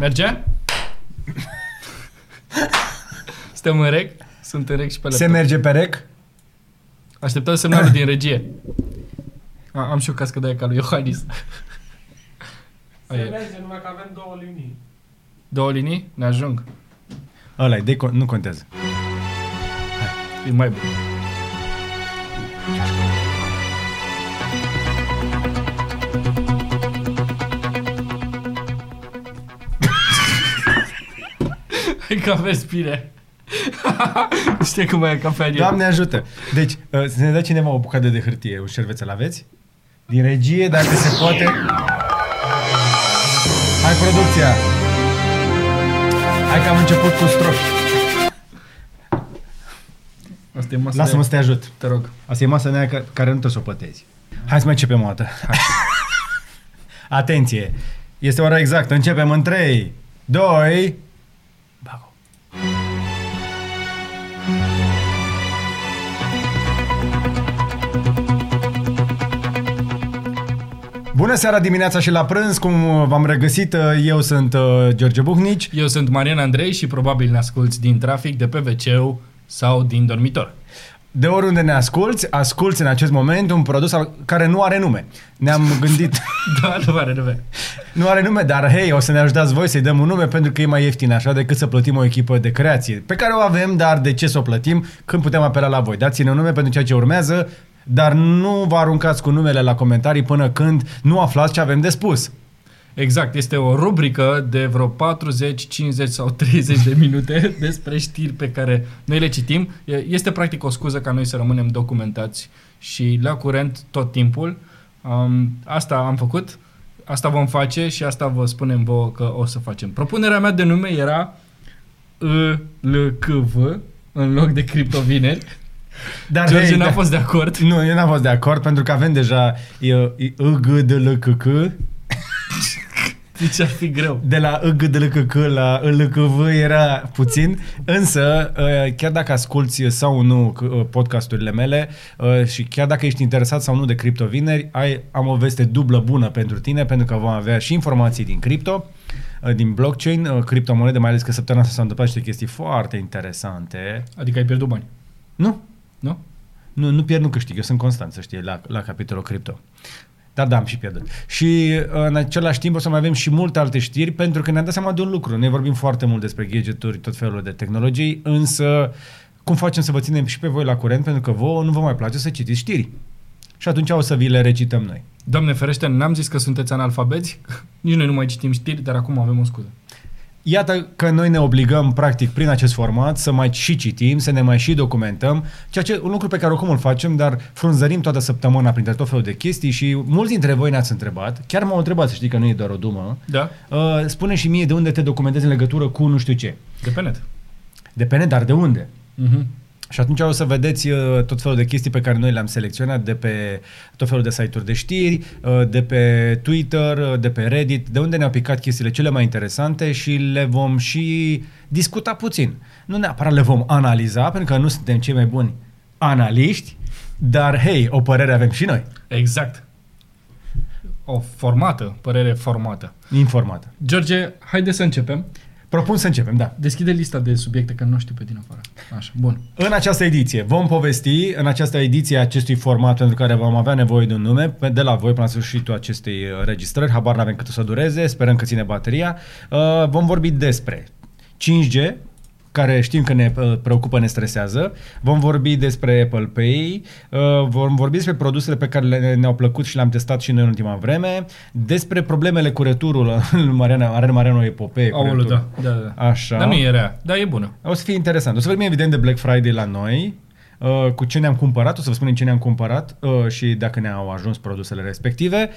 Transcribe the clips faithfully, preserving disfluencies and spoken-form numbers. Merge? Suntem în rec? Sunt în rec și pe laptop. Se merge pe rec? Așteptăm semnalul din regie. A, am și o cască de aia ca lui Iohannis. Se merge, numai că avem două linii. Două linii? Ne ajung. Ăla-i, de con- nu contează. Hai. E mai bun. Hai că aveți bine. Știi cum e cafea. Doamne ajută. Deci, uh, să ne dea cineva o bucată de hârtie, un șervețel aveți? Din regie, dacă se poate. Hai producția. Hai că am început cu strofi. Asta e masa. Lasă-mă să te ajut. Te rog. Asta e masa nea care nu trebuie să o plătezi. Hai să mai începem o dată. Atenție. Este ora exactă. Începem în trei, doi Bago. Bună seara, dimineața și la prânz, cum v-am regăsit, eu sunt George Buhnici. Eu sunt Marian Andrei și probabil ne asculți din trafic, de pe ve ce-ul sau din dormitor. De oriunde ne asculți, asculți în acest moment un produs care nu are nume. Ne-am gândit... Da, nu are nume. Nu are nume, dar hei, o să ne ajutați voi să-i dăm un nume pentru că e mai ieftin așa decât să plătim o echipă de creație pe care o avem, dar de ce să o plătim când putem apela la voi. Dați-ne un nume pentru ceea ce urmează, dar nu vă aruncați cu numele la comentarii până când nu aflați ce avem de spus. Exact, este o rubrică de vreo patruzeci, cincizeci sau treizeci de minute despre știri pe care noi le citim. Este practic o scuză ca noi să rămânem documentați și la curent tot timpul. Um, asta am făcut, asta vom face și asta vă spunem vouă că o să facem. Propunerea mea de nume era E L C V în loc de criptovineri. Dar George hei, n-a da. fost de acord. Nu, eu n-am fost de acord pentru că avem deja E G D L C C. Deci ar fi greu. De la E G D L C C la E L C V era puțin, însă chiar dacă asculți sau nu podcasturile mele și chiar dacă ești interesat sau nu de criptovineri, ai, am o veste dublă bună pentru tine, pentru că vom avea și informații din cripto, din blockchain, criptomonede, mai ales că săptămâna asta s-au întâmplat niște chestii foarte interesante. Adică ai pierdut bani. Nu. Nu? Nu, nu pierd, nu câștig. Eu sunt constant, să știi, la, la capitolul cripto. Dar da, am și pierdut. Și în același timp o să mai avem și multe alte știri, pentru că ne-am dat seama de un lucru. Noi vorbim foarte mult despre gadgeturi, tot felul de tehnologii, însă cum facem să vă ținem și pe voi la curent, pentru că vouă nu vă mai place să citiți știri. Și atunci o să vi le recităm noi. Doamne ferește, n-am zis că sunteți analfabeti? Nici noi nu mai citim știri, dar acum avem o scuză. Iată că noi ne obligăm, practic, prin acest format să mai și citim, să ne mai și documentăm, ceea ce un lucru pe care oricum îl facem, dar frunzărim toată săptămâna printre tot felul de chestii și mulți dintre voi ne-ați întrebat, chiar m-au întrebat, să știi că nu e doar o dumă, da. uh, spune și mie de unde te documentezi în legătură cu nu știu ce. De pe net. De pe net, dar de unde? Uh-huh. Și atunci o să vedeți uh, tot felul de chestii pe care noi le-am selecționat de pe tot felul de site-uri de știri, uh, de pe Twitter, uh, de pe Reddit, de unde ne-au picat chestiile cele mai interesante și le vom și discuta puțin. Nu neapărat le vom analiza, pentru că nu suntem cei mai buni analiști, dar hei, o părere avem și noi. Exact. O formată, părere formată. Informată. George, haide să începem. Propun să începem, da. Deschide lista de subiecte, că nu știu pe din afară. Așa, bun. În această ediție vom povesti, în această ediție acestui format pentru care vom avea nevoie de un nume, de la voi până la sfârșitul acestei registrări, habar n-avem cât o să dureze, sperăm că ține bateria, vom vorbi despre cinci G, care știm că ne preocupă, ne stresează, vom vorbi despre Apple Pay, vom vorbi despre produsele pe care ne-au plăcut și le-am testat și noi în ultima vreme, despre problemele cu returul, Mariana, are Mariana o epopee. Aoleu, da, da, da. Așa. Dar nu e rea, dar e bună. O să fie interesant. O să vorbim evident de Black Friday la noi, cu ce ne-am cumpărat, o să vă spunem ce ne-am cumpărat și dacă ne-au ajuns produsele respective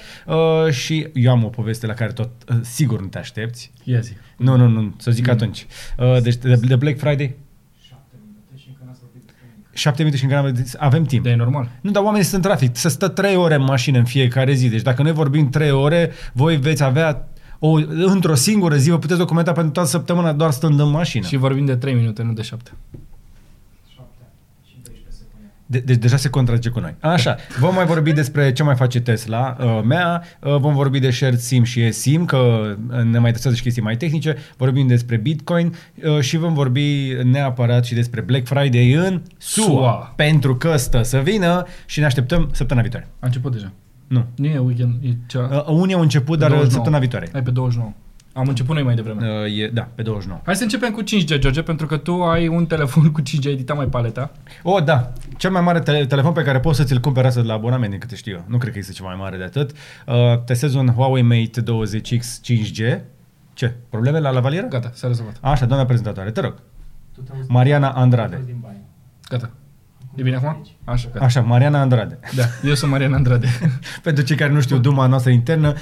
și eu am o poveste la care tot sigur nu te aștepți. Ia zi. Nu, nu, nu, să zic mm. atunci. Deci de Black Friday? Șapte minute și încă n-ați vorbit nimic. Șapte minute și încă n-am vorbit, avem timp. Da, e normal. Nu, dar oamenii sunt în trafic, să stă trei ore în mașină în fiecare zi, deci dacă noi vorbim trei ore, voi veți avea o, într-o singură zi, vă puteți documenta pentru toată săptămâna doar stând în mașină. Și vorbim de trei minute, nu de șapte. De- deci deja se contrazice cu noi. Așa, vom mai vorbi despre ce mai face Tesla uh, mea, uh, vom vorbi de Shared SIM și eSIM, că ne mai interesează și chestii mai tehnice, vorbim despre Bitcoin uh, și vom vorbi neapărat și despre Black Friday în S U A, pentru că stă să vină și ne așteptăm săptămâna viitoare. A început deja? Nu. Nu e weekend, e cea... Uh, unii au început, dar douăzeci și nouă săptămâna viitoare. Hai pe douăzeci și nouă. Am început noi mai devreme. Uh, e, da, pe douăzeci și nouă. Hai să începem cu cinci G, George, pentru că tu ai un telefon cu cinci G, ai editat mai paleta. Oh, da. Cel mai mare te- telefon pe care poți să ți-l cumperi astăzi la abonament, din câte știu eu. Nu cred că este ceva mai mare de atât. Uh, testez un Huawei Mate douăzeci X cinci G. Ce? Probleme la lavalieră? Gata, s-a rezolvat. Așa, doamna prezentatoare, te rog. Mariana Andrade. Gata. E bine acum? Așa, Așa, Marian Andrei. Da, eu sunt Marian Andrei. Pentru cei care nu știu, duma noastră internă,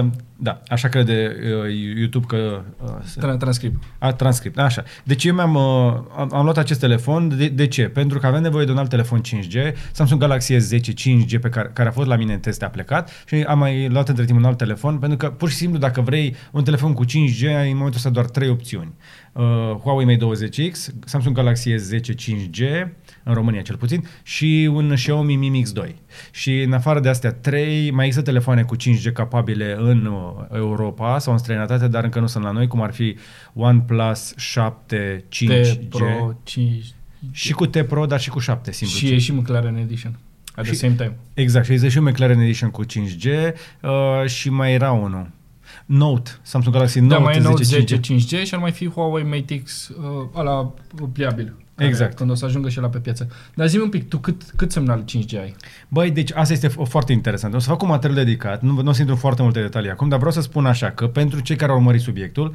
uh, da, așa crede uh, YouTube că... Uh, transcript. A, transcript, așa. Deci eu mi-am, uh, am luat acest telefon. De, de ce? Pentru că aveam nevoie de un alt telefon cinci G. Samsung Galaxy S zece cinci G, pe care, care a fost la mine în teste, a plecat și am mai luat între timp un alt telefon, pentru că pur și simplu dacă vrei un telefon cu cinci G, ai în momentul ăsta doar trei opțiuni. Uh, Huawei Mate douăzeci X, Samsung Galaxy S zece cinci G, în România cel puțin, și un Xiaomi Mi Mix doi. Și în afară de astea trei, mai există telefoane cu cinci G capabile în Europa sau în străinătate, dar încă nu sunt la noi, cum ar fi OnePlus șapte cinci G. T-Pro, cinci G. Și cu T-Pro, dar și cu șapte, simplu. Și e și McLaren Edition. At the și, same time. Exact, și există și un McLaren Edition cu cinci G uh, și mai era unul. Note, Samsung Galaxy Note, da, mai Note zece cinci G și ar mai fi Huawei Mate X uh, ala pliabil. Exact. Când o să ajungă și la pe piață. Dar zi-mi un pic, tu cât, cât semnal cinci G ai? Băi, deci asta este foarte interesant. O să fac un material dedicat, nu, nu o să intru în foarte multe detalii acum, dar vreau să spun așa, că pentru cei care au urmărit subiectul,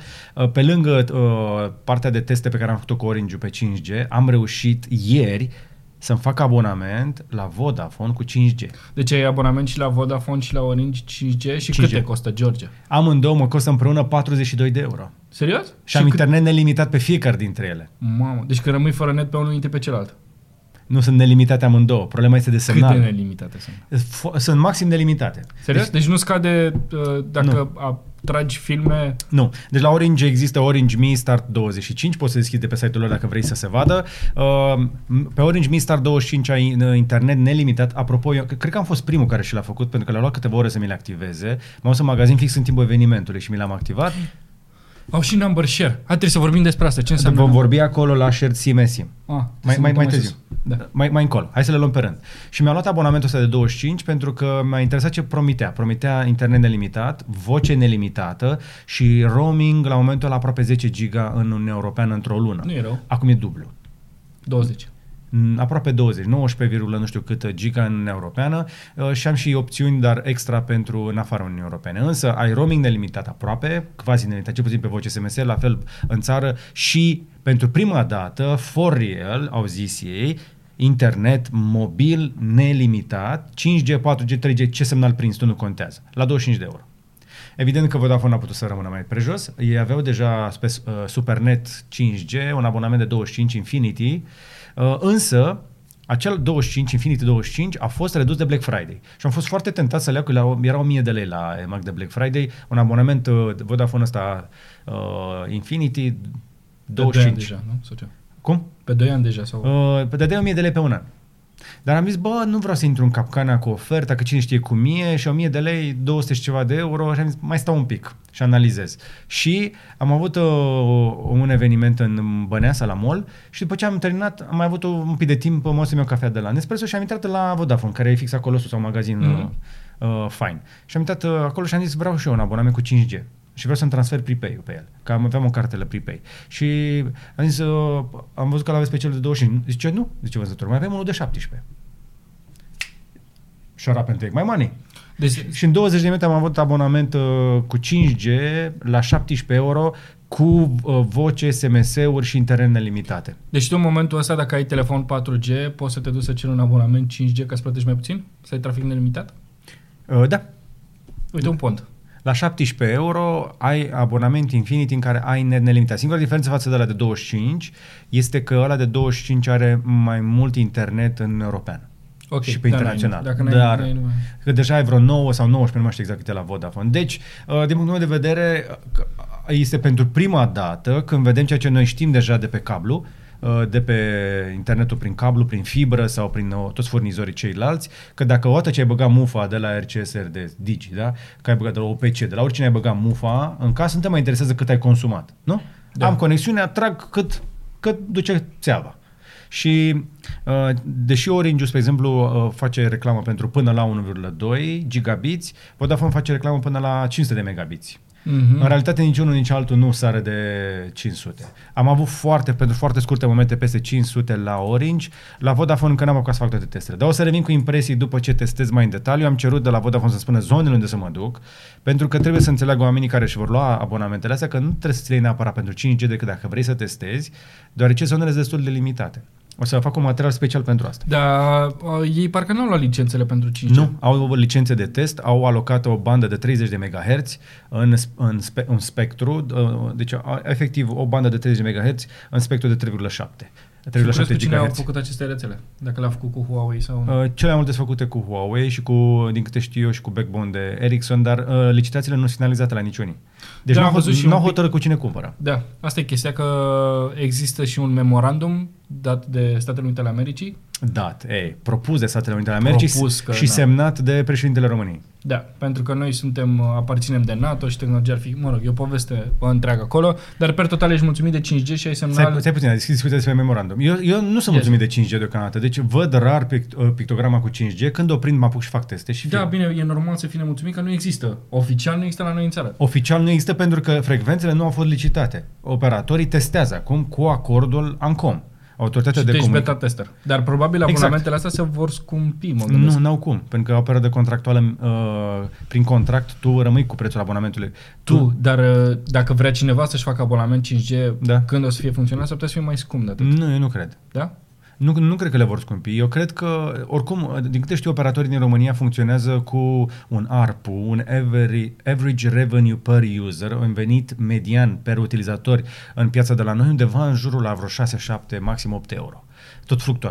pe lângă uh, partea de teste pe care am făcut-o cu Orange pe cinci G, am reușit ieri să-mi fac abonament la Vodafone cu cinci G. Deci ai abonament și la Vodafone și la Orange cinci G și cinci G. Cât te costă, George? Amândouă mă costă împreună patruzeci și doi de euro. Serios? Și, și am cât... internet nelimitat pe fiecare dintre ele. Mamă, deci că rămâi fără net pe unul dintre pe celălalt. Nu sunt nelimitate amândouă. Problema este de semnal. Cât de nelimitate sunt? Sunt maxim nelimitate. Serios? Deci, deci nu scade dacă atragi filme? Nu. Deci la Orange există Orange Mi Start douăzeci și cinci. Poți să deschizi de pe site-ul lor dacă vrei să se vadă. Pe Orange Mi Start douăzeci și cinci ai internet nelimitat. Apropo, eu cred că am fost primul care și l-a făcut, pentru că l-a luat câteva ore să mi le activeze. M-am dus în magazin fix în timpul evenimentului și mi l-am activat. Au și number share. Hai, trebuie să vorbim despre asta. Ce înseamnă? Vom vorbi acolo la Shared SIM eSIM. Ah, mai mai mai târziu. Da. Mai mai încolo. Hai să le luăm pe rând. Și mi-am luat abonamentul ăsta de douăzeci și cinci pentru că m-a interesat ce promitea. Promitea internet nelimitat, voce nelimitată și roaming la momentul ăla aproape zece giga în Uniunea Europeană într-o lună. Nu e rău. Acum e dublu. douăzeci. Aproape douăzeci, nouăsprezece, nu știu cât giga în europeană și am și opțiuni, dar extra pentru în afara Uniunii Europene. Însă ai roaming nelimitat aproape, quasi nelimitat, cel puțin pe voce S M S, la fel în țară și pentru prima dată, for real, au zis ei, internet mobil nelimitat, cinci G, patru G, trei G, ce semnal prins tu nu contează, la douăzeci și cinci de euro. Evident că Vodafone a putut să rămână mai prejos, ei aveau deja Supernet cinci G, un abonament de douăzeci și cinci Infinity, Uh, însă, acel douăzeci și cinci, Infinity douăzeci și cinci, a fost redus de Black Friday. Și am fost foarte tentat să le iau, că erau o mie de lei la eMAG de Black Friday, un abonament uh, Vodafone ăsta uh, Infinity douăzeci și cinci. Pe doi ani deja, nu? Sau ce? Cum? Pe doi ani deja? Sau... Uh, pe dădeai o mie de lei pe un an. Dar am zis, bă, nu vreau să intru în capcana cu oferta, că cine știe cum e, și o mie de lei, două sute și ceva de euro, și am zis, mai stau un pic și analizez. Și am avut uh, un eveniment în Băneasa, la mall, și după ce am terminat, am mai avut un pic de timp, m-am să-mi iau cafea de la Nespresso și am intrat la Vodafone, care e fix acolo sus, un magazin mm-hmm. uh, fain. Și am intrat uh, acolo și am zis, vreau și eu un abonament cu cinci G. Și vreau să-mi transfer prepay-ul pe el, că aveam o cartelă prepay. Și am zis, uh, am văzut că l-aveți pe cel de douăzeci și cinci. Zice, nu, zice vânzătorul, mai avem unul de șaptesprezece. Shut up and take my money. Deci, și în douăzeci de minute am avut abonament uh, cu cinci G la șaptesprezece euro cu uh, voce, S M S-uri și internet nelimitate. Deci tu în momentul ăsta, dacă ai telefon patru G, poți să te duci să ceri un abonament cinci G ca să plătești mai puțin? Să ai trafic nelimitat? Uh, da. Uite un pont. La șaptesprezece euro ai abonament Infinity în care ai net nelimitat. Singura diferență față de ăla de douăzeci și cinci este că ăla de douăzeci și cinci are mai mult internet în european. Okay, și pe dar internațional. Dacă n-ai, dar n-ai, n-ai că deja ai vreo nouă sau nouăsprezece, nu mai știu exact câte la Vodafone. Deci, din punctul meu de vedere, este pentru prima dată când vedem ceea ce noi știm deja de pe cablu, de pe internetul prin cablu, prin fibră sau prin toți furnizorii ceilalți, că dacă odată ce ai băgat mufa de la R C S R, de Digi, da? Că ai băgat de la O P C, de la oricine ai băgat mufa, în casă nu te mai interesează cât ai consumat, nu? Da. Am conexiunea, trag cât, cât duce țeava. Și deși Orange, spre exemplu, face reclamă pentru până la unu virgulă doi gigabiți, Vodafone face reclamă până la cinci sute de megabiți. Mm-hmm. În realitate niciunul, nici altul nu sare de cinci sute. Am avut foarte, pentru foarte scurte momente peste cinci sute la Orange. La Vodafone încă n-am apucat să fac toate testele. Dar o să revin cu impresii după ce testez mai în detaliu. Am cerut de la Vodafone să spună zonele unde să mă duc, pentru că trebuie să înțeleagă oamenii care își vor lua abonamentele astea că nu trebuie să ți le iei neapărat pentru cinci G decât dacă vrei să testezi, deoarece zonele sunt destul de limitate. O să fac un material special pentru asta. Dar ei parcă nu au luat licențele pentru cinci G. Nu, au licențe de test, au alocat o bandă de treizeci de megaherți în, în, spe, în spectru, deci efectiv o bandă de treizeci de megaherți în spectru de trei virgulă șapte. Și crezi cu cine au făcut aceste rețele? Dacă le-au făcut cu Huawei sau... Uh, cele mai multe sunt făcute cu Huawei și cu, din câte știu eu, și cu backbone de Ericsson, dar uh, licitațiile nu sunt finalizate la niciunii. Deci da, nu au hot- hotărât cu cine cumpără. Da, asta e chestia, că există și un memorandum dat de Statele Unite ale Americii. Dat, ei, propus de Statele Unite ale Americii propus și da. semnat de președintele României. Da, pentru că noi suntem, aparținem de NATO și tehnologia ar fi, mă rog, e o poveste întreagă acolo, dar per total ești mulțumit de cinci G și ai semnal... Stai puțin, discută despre memorandum. Eu, eu nu sunt yes. mulțumit de cinci G deocamdată, deci văd rar pict- pictograma cu cinci G, când o prind mă apuc și fac teste și fie. Da, bine, e normal să fii nemulțumit că nu există. Oficial nu există la noi în țară. Oficial nu există pentru că frecvențele nu au fost licitate. Operatorii testează acum cu acordul ANCOM. Autoritatea și de comunicare. Beta tester. Dar probabil abonamentele exact. astea se vor scumpi, mă gândesc. Nu, n-au cum. Pentru că o perioadă contractuală, uh, prin contract, tu rămâi cu prețul abonamentului. Tu, tu dar uh, dacă vrea cineva să-și facă abonament cinci G, da? Când o să fie funcțional, s-ar putea să fie mai scump de atât. Nu, eu nu cred. Da? Nu, nu cred că le vor scumpi. Eu cred că, oricum, din câte știu, operatorii din România funcționează cu un A R P U, un every, Average Revenue Per User, un venit median per utilizator în piața de la noi, undeva în jurul la vreo șase șapte, maxim opt euro. Tot fructua,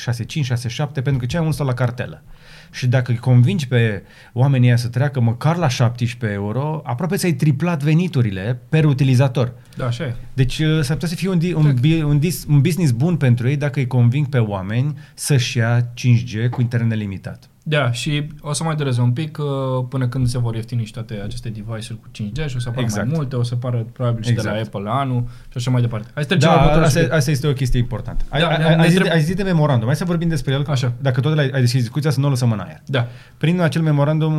șase cinci, șase șapte, pentru că cei mai mulți stau la cartelă. Și dacă îi convingi pe oamenii aia să treacă măcar la șaptesprezece euro, aproape ți-ai triplat veniturile per utilizator. Da, așa e. Deci s-ar putea să fie un, un, un, un business bun pentru ei dacă îi conving pe oameni să-și ia cinci G cu internet nelimitat. Da, și o să mai dureze un pic până când se vor ieftini și toate aceste device-uri cu cinci G și o să apară exact. mai multe, o să apară probabil și exact. de la Apple la anul și așa mai departe. Hai să da, asta, asta este o chestie importantă. Da, ai, ai, ai, zis, ai zis de memorandum, hai să vorbim despre el, așa. Dacă tot ai, ai deschis discuția, să nu o lăsăm în aer. Da. Prin acel memorandum,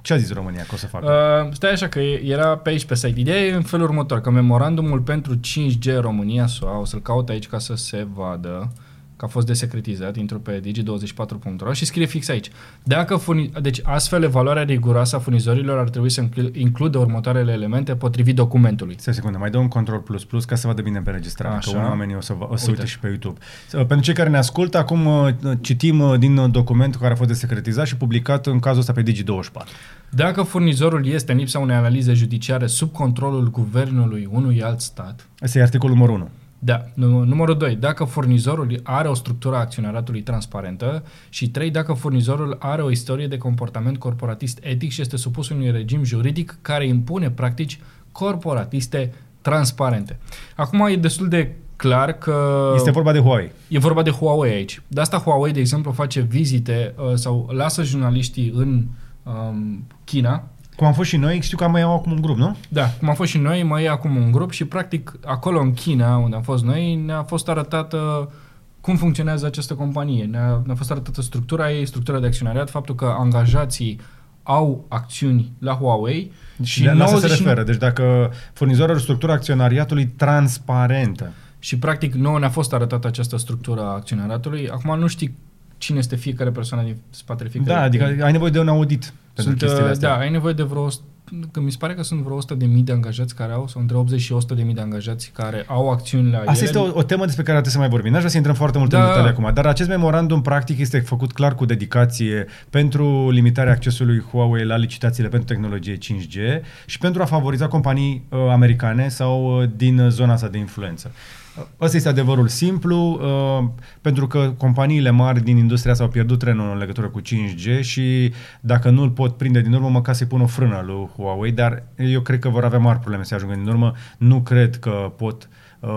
ce a zis România că o să facă? Uh, stai așa că era pe aici pe site. Ideea e în felul următor, că memorandumul pentru cinci G România S U A, o să-l caut aici ca să se vadă, că a fost desecretizat, intru pe digi douăzeci și patru punct ro și scrie fix aici. Dacă furni- deci astfel, evaluarea riguroasă a furnizorilor ar trebui să includă următoarele elemente potrivit documentului. Să secundă, mai dă un control plus plus ca să vadă bine pe înregistrare, că oamenii o să, o să uite. uite și pe YouTube. Pentru cei care ne ascultă, acum citim din documentul care a fost desecretizat și publicat în cazul ăsta pe digi douăzeci și patru. Dacă furnizorul este în lipsa unei analize judiciare sub controlul guvernului unui alt stat... Asta e articolul numărul unu. Da. Numărul doi. Dacă furnizorul are o structură a acționariatului transparentă și trei. Dacă furnizorul are o istorie de comportament corporatist etic și este supus unui regim juridic care impune practici corporatiste transparente. Acum e destul de clar că... Este vorba de Huawei. E vorba de Huawei aici. De asta Huawei, de exemplu, face vizite sau lasă jurnaliștii în um, China. Cum am fost și noi, știu că mai iau acum un grup, nu? Da, cum am fost și noi, mai iau acum un grup și practic acolo în China, unde am fost noi, ne-a fost arătată cum funcționează această companie. Ne-a, ne-a fost arătată structura ei, structura de acționariat, faptul că angajații au acțiuni la Huawei. Și la asta se referă, deci dacă furnizorul structura acționariatului transparentă. Și practic nouă ne-a fost arătată această structură a acționariatului. Acum nu știi cine este fiecare persoană din spatele fiecare. Da, adică ai nevoie de un audit. Sunt, da, ai nevoie de vreo, că mi se pare că sunt vreo o sută de mii de angajați care au, sau între optzeci și o sută de mii de angajați care au acțiuni la ele. Asta este o, o temă despre care trebuie să mai vorbim. N-aș vrea să intrăm foarte mult da. în detalii acum, dar acest memorandum practic este făcut clar cu dedicație pentru limitarea accesului Huawei la licitațiile pentru tehnologie cinci G și pentru a favoriza companii uh, americane sau uh, din zona asta de influență. Asta este adevărul simplu, uh, pentru că companiile mari din industria s-au pierdut trenul în legătură cu cinci G și dacă nu îl pot prinde din urmă, măcar să-i pun o frână lui Huawei, dar eu cred că vor avea mari probleme să ajungă din urmă. Nu cred că pot uh,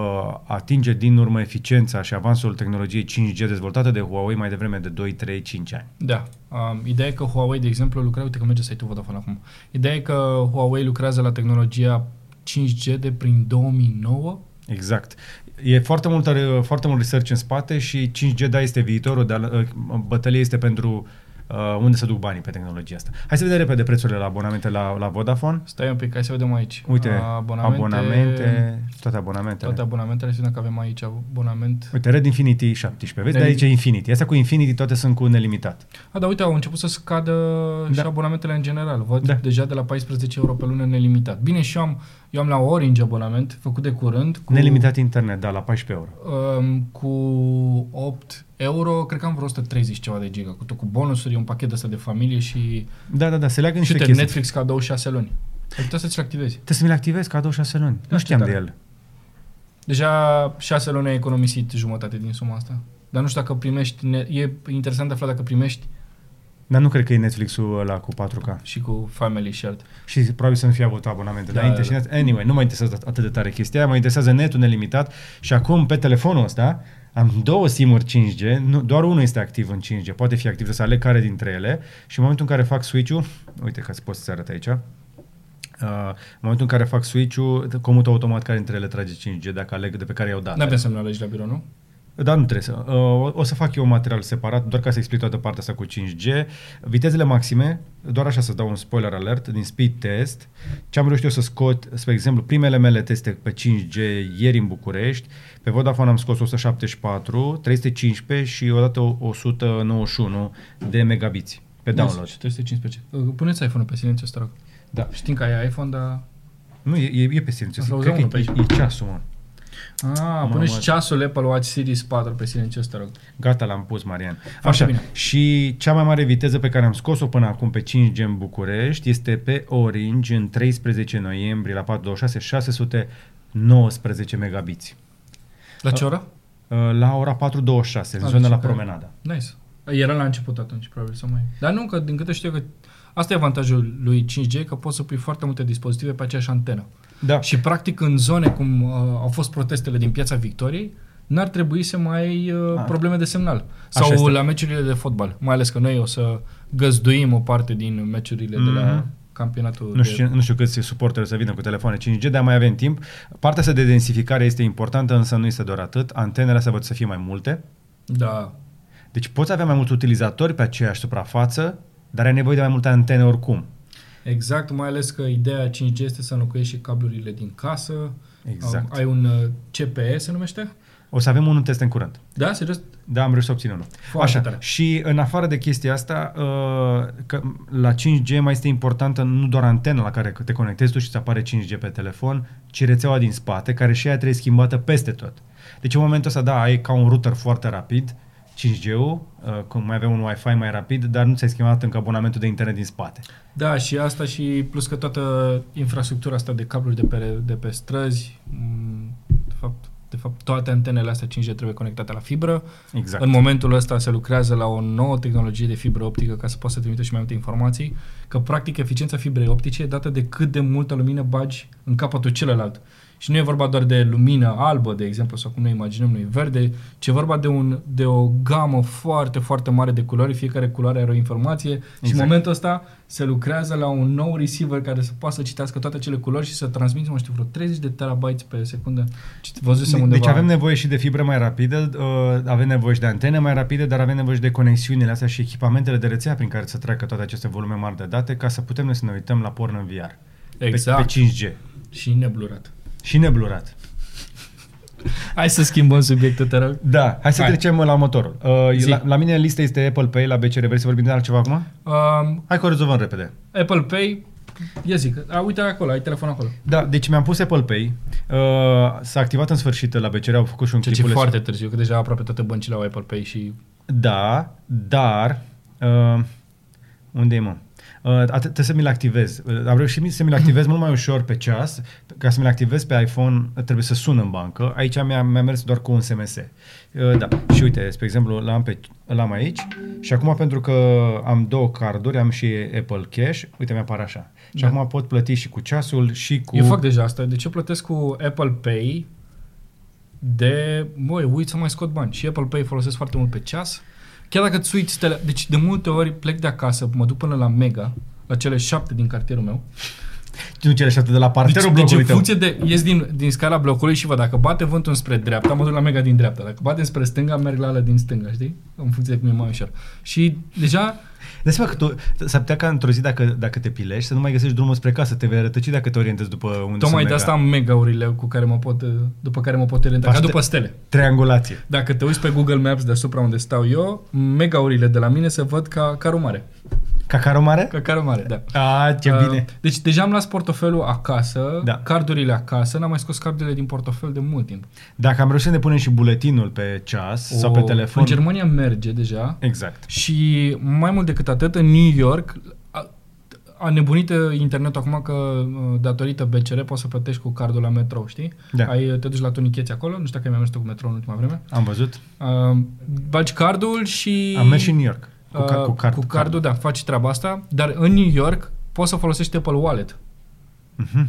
atinge din urmă eficiența și avansul tehnologiei cinci G dezvoltată de Huawei mai devreme de doi, trei, cinci ani. Da. Um, ideea e că Huawei, de exemplu, lucrează, uite că merge site-ul Vodafone acum, ideea e că Huawei lucrează la tehnologia cinci G de prin două mii nouă. Exact. E foarte mult, foarte mult research în spate și cinci G, da, este viitorul, dar bătălia este pentru uh, unde se duc banii pe tehnologia asta. Hai să vedem repede prețurile la abonamente la, la Vodafone. Stai un pic, hai să vedem aici. Uite, abonamente, abonamente toate abonamentele. Toate abonamentele, știu că avem aici abonament. Uite, Red Infinity șaptesprezece, vezi, de aici e Infinity. Astea cu Infinity toate sunt cu nelimitat. A, da, uite, au început să scadă da. și abonamentele în general. Văd da. deja de la paisprezece euro pe lună nelimitat. Bine, și eu am... Eu am la Orange abonament, făcut de curând. Cu, nelimitat internet, da, la paisprezece euro. Um, cu opt euro, cred că am vreo o sută treizeci ceva de giga, cu tot cu bonusuri, un pachet ăsta de familie și... Da, da, da, se leagă niște chestii. Netflix cadou șase luni. Ai putea să-ți-l activezi. Trebuie să-mi-l activezi cadou șase luni. Da, nu știam de el. Deja șase luni ai economisit jumătate din suma asta. Dar nu știu dacă primești... E interesant de aflat dacă primești. Dar nu cred că e Netflix-ul ăla cu patru K. Și cu Family Shared. Și probabil să nu fie avut abonamente. Da, înainte da, da. Și anyway, nu mă interesează atât de tare chestia aia, mă interesează netul nelimitat și acum pe telefonul ăsta am două SIM-uri cinci G, nu, doar unul este activ în cinci G, poate fi activ, să aleg care dintre ele și în momentul în care fac switch-ul, uite că pot să-ți arăt aici, uh, în momentul în care fac switch-ul, comut automat care dintre ele trage cinci G dacă aleg de pe care i-au dat. N-avem să-mi alegi la birou, nu? Dar nu trebuie să. O să fac eu un material separat, doar ca să explic toată partea asta cu cinci G. Vitezele maxime, doar așa să dau un spoiler alert, din speed test. Ce am reușit eu să scot, spre exemplu, primele mele teste pe cinci G ieri în București, pe Vodafone am scos o sută șaptezeci și patru, trei sute cincisprezece și odată o sută nouăzeci și unu de megabiți pe download. trei sute cincisprezece. Puneți iPhone-ul pe silențiu, te rog. Da. Știm că ai iPhone, dar... Nu, e, e pe silențiu. Cred că e, e ceasul, mă. Ah, pune și ceasul Apple Watch Series patru pe silențiu, te rog. Gata, l-am pus, Marian. Așa, bine. Și cea mai mare viteză pe care am scos-o până acum pe cinci G în București este pe Orange în treisprezece noiembrie la patru douăzeci și șase, șase sute nouăsprezece megabiți. La ce oră? La ora patru douăzeci și șase, în zona la Promenada. Nice. Era la început atunci, probabil, sau mai... Dar nu, că din câte știu că asta e avantajul lui cinci G, că poți să pui foarte multe dispozitive pe aceeași antenă. Da. Și practic în zone cum uh, au fost protestele din Piața Victoriei, n-ar trebui să mai ai uh, probleme de semnal. Sau la meciurile de fotbal. Mai ales că noi o să găzduim o parte din meciurile mm-hmm. de la campionatul. Nu știu, de... nu știu câți suporteri să vină cu telefoane cinci G, dar mai avem timp. Partea asta de densificare este importantă, însă nu este doar atât. Antenele astea vor să fie mai multe. Da. Deci poți avea mai mulți utilizatori pe aceeași suprafață, dar ai nevoie de mai multe antene oricum. Exact, mai ales că ideea cinci G este să înlocuiești și cablurile din casă. Exact. Ai un C P E, se numește? O să avem unul test în curând. Da? Serios? Da, am reușit să obțin unul. Așa. Tare. Și în afară de chestia asta, că la cinci G mai este importantă nu doar antena la care te conectezi tu și îți apare cinci G pe telefon, ci rețeaua din spate, care și aia trebuie schimbată peste tot. Deci în momentul ăsta, da, ai ca un router foarte rapid, cinci G-ul, cum mai avem un Wi-Fi mai rapid, dar nu ți-ai schimbat încă abonamentul de internet din spate. Da, și asta și plus că toată infrastructura asta de cabluri de pe, de pe străzi, de fapt, de fapt toate antenele astea cinci G trebuie conectate la fibră. Exact. În momentul ăsta se lucrează la o nouă tehnologie de fibră optică ca să poți să trimită și mai multe informații, că practic eficiența fibrei optice e dată de cât de multă lumină bagi în capătul celălalt. Și nu e vorba doar de lumină albă, de exemplu, sau cum ne imaginăm noi verde, ci e vorba de, un, de o gamă foarte, foarte mare de culori. Fiecare culoare are o informație. Exact. Și în momentul ăsta se lucrează la un nou receiver care să poată să citească toate acele culori și să transmită, nu știu, vreo treizeci de terabytes pe secundă. Văzusem undeva. Deci avem nevoie și de fibră mai rapidă, avem nevoie și de antene mai rapide, dar avem nevoie și de conexiunile astea și echipamentele de rețea prin care să treacă toate aceste volume mari de date ca să putem noi să ne uităm la porn în V R. Exact. Pe, pe cinci G. Și neblurat. Și neblurat. Hai să schimbăm subiectul, te rog. Da, hai să hai. trecem la următorul. Uh, la, la mine în listă este Apple Pay la B C R. Vrei să vorbim de altceva acum? Um, hai că o rezolvăm repede. Apple Pay, ia zic, a, uite acolo, ai telefonul acolo. Da, deci mi-am pus Apple Pay, uh, s-a activat în sfârșit la B C R, au făcut și un clipuleț. Ceea ce e foarte târziu, că deja aproape toate băncile au Apple Pay și... Da, dar... Uh, unde e, mă? uh, trebuie să mi-l activez. Am reușit să mi-l activez mult mai ușor pe ceas. Ca să mi-l activez pe iPhone trebuie să sun în bancă. Aici mi-a, mi-a mers doar cu un S M S. Uh, da. Și uite, spre exemplu, l-am, pe, l-am aici și acum pentru că am două carduri, am și Apple Cash, uite, mi-apare așa. Și da. Acum pot plăti și cu ceasul și cu... Eu fac deja asta. Deci eu plătesc cu Apple Pay de... Băi, uit să mai scot bani. Și Apple Pay folosesc foarte mult pe ceas. Chiar dacă îți uiți tele... Deci de multe ori plec de acasă, mă duc până la Mega, la cele șapte din cartierul meu. Nu cele șapte de la parterul deci, blocului tău. Deci în funcție de... Ies din, din scara blocului și văd, dacă bate vântul spre dreapta, mă duc la Mega din dreapta. Dacă bate spre stânga, merg la alea din stânga, știi? În funcție de cum e mai ușor. Și deja... Dă seama că tu, s-ar putea ca într-o zi dacă, dacă te pilești să nu mai găsești drumul spre casă, te vei rătăci dacă te orientezi după unde sunt. Tocmai de asta am mega-urile cu care mă pot, după care mă pot orienta, ca după stele. Triangulație. Dacă te uiți pe Google Maps deasupra unde stau eu, mega-urile de la mine se văd ca carul mare. Ca carul mare? Ca carul mare, da. A, ce uh, bine. Deci deja am luat portofelul acasă, da. Cardurile acasă, n-am mai scos cardurile din portofel de mult timp. Dacă am reușit să ne punem și buletinul pe ceas o, sau pe telefon. În Germania merge deja. Exact. Și mai mult decât atât, în New York a, a nebunit internetul acum că datorită B C R poți să plătești cu cardul la metrou, știi? Da. Ai, te duci la tunicheți acolo, nu știu dacă ai mers tu cu metrou în ultima vreme. Am văzut. Uh, bagi cardul și... Am mers și în New York. Cu, car, cu, card, cu cardul, card. Da, faci treaba asta, dar în New York poți să folosești Apple Wallet. Uh-huh.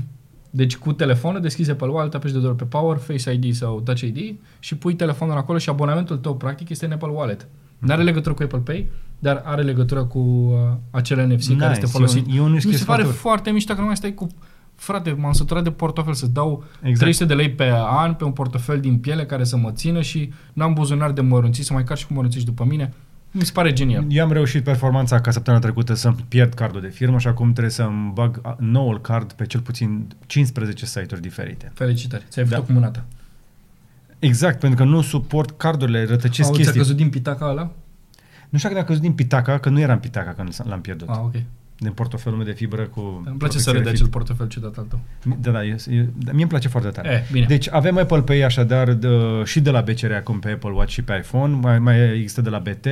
Deci cu telefonul deschizi Apple Wallet, apeși de două ori pe Power, Face I D sau Touch I D și pui telefonul acolo și abonamentul tău practic este în Apple Wallet. Uh-huh. Nu are legătură cu Apple Pay, dar are legătură cu uh, acele N F C nice, care este folosit. Eu, eu Mi se pare foarte mișto că nu mai stai cu... Frate, m-am săturat de portofel, să-ți dau exact. trei sute de lei pe an pe un portofel din piele care să mă țină și n-am buzunar de mărunții, să mai car și cu mărunții după mine. Mi se pare genial. Eu am reușit performanța ca săptămâna trecută să-mi pierd cardul de firmă și acum trebuie să-mi bag noul card pe cel puțin cincisprezece site-uri diferite. Felicitări, ți-ai făcut da. Cu mânata. Exact, pentru că nu suport cardurile, rătăcesc chestii. Au, ți-a căzut din pitaca ăla? Nu știu dacă a căzut din pitaca, că nu eram pitaca când l-am pierdut. Ah, ok. Din portofelul meu de fibră cu... Îmi place să râd acel portofel ciudat al tău. Da, da, eu, eu, mie îmi place foarte tare. E, bine. Deci avem Apple Pay așadar de, și de la B C R acum pe Apple Watch și pe iPhone, mai, mai există de la B T,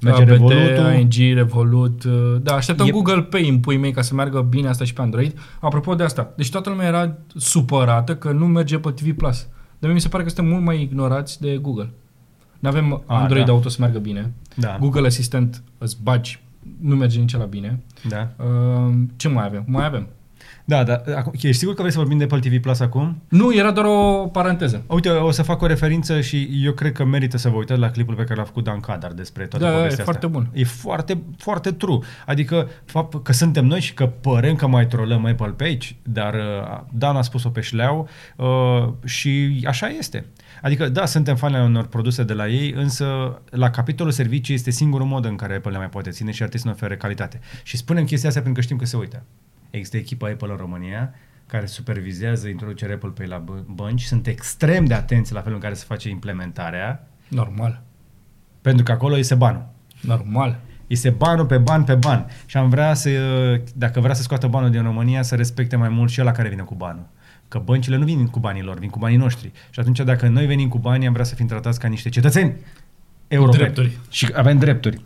merge B T, Revolut-ul. I N G, Revolut, da, așteptăm e... Google Pay în puii mei ca să meargă bine asta și pe Android. Apropo de asta, deci toată lumea era supărată că nu merge pe T V plus. Dar mie mi se pare că suntem mult mai ignorați de Google. N-avem A, Android da. Auto să meargă bine, da. Google Assistant îți bagi. Nu merge nici la bine. Da. Ce mai avem? Mai avem. Da, da. Ești sigur că vrei să vorbim de Apple T V Plus acum? Nu, era doar o paranteză. Uite, o să fac o referință și eu cred că merită să vă uitați la clipul pe care l-a făcut Dan Cadar despre toată da, povestea asta. Da, e foarte bun. E foarte, foarte true. Adică fapt că suntem noi și că părem că mai trolăm Apple pe aici, dar Dan a spus-o pe șleau și așa este. Adică, da, suntem fani unor produse de la ei, însă la capitolul servicii este singurul mod în care Apple le mai poate ține și ar trebui să ne ofere calitate. Și spunem chestia asta pentru că știm că se uită. Există echipa Apple în România care supervizează introducerea Apple Pay la bănci, sunt extrem de atenți la felul în care se face implementarea. Normal. Pentru că acolo este banul. Normal. Este banul pe ban pe ban. Și am vrea să, dacă vrea să scoată banul din România, să respecte mai mult și ăla care vine cu banul. Că băncile nu vin cu banii lor, vin cu banii noștri. Și atunci dacă noi venim cu banii, am vrea să fim tratați ca niște cetățeni europeni. Drepturi. Și avem drepturi.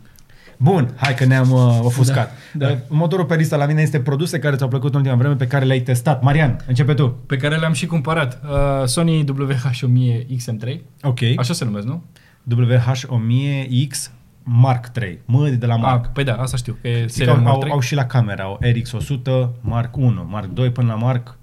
Bun, hai că ne-am uh, ofuscat. Da, da. Motorul pe lista la mine este produse care ți-au plăcut în ultima vreme, pe care le-ai testat. Marian, începe tu. Pe care le-am și cumpărat. Uh, Sony W H o mie X M trei. Ok. Așa se numesc, nu? W H o mie X Mark trei. Mă, de la Mark. Ah, păi da, asta știu. Că e seria Mark trei. Au, au și la camera. Au R X o sută, Mark unu, Mark doi până la Mark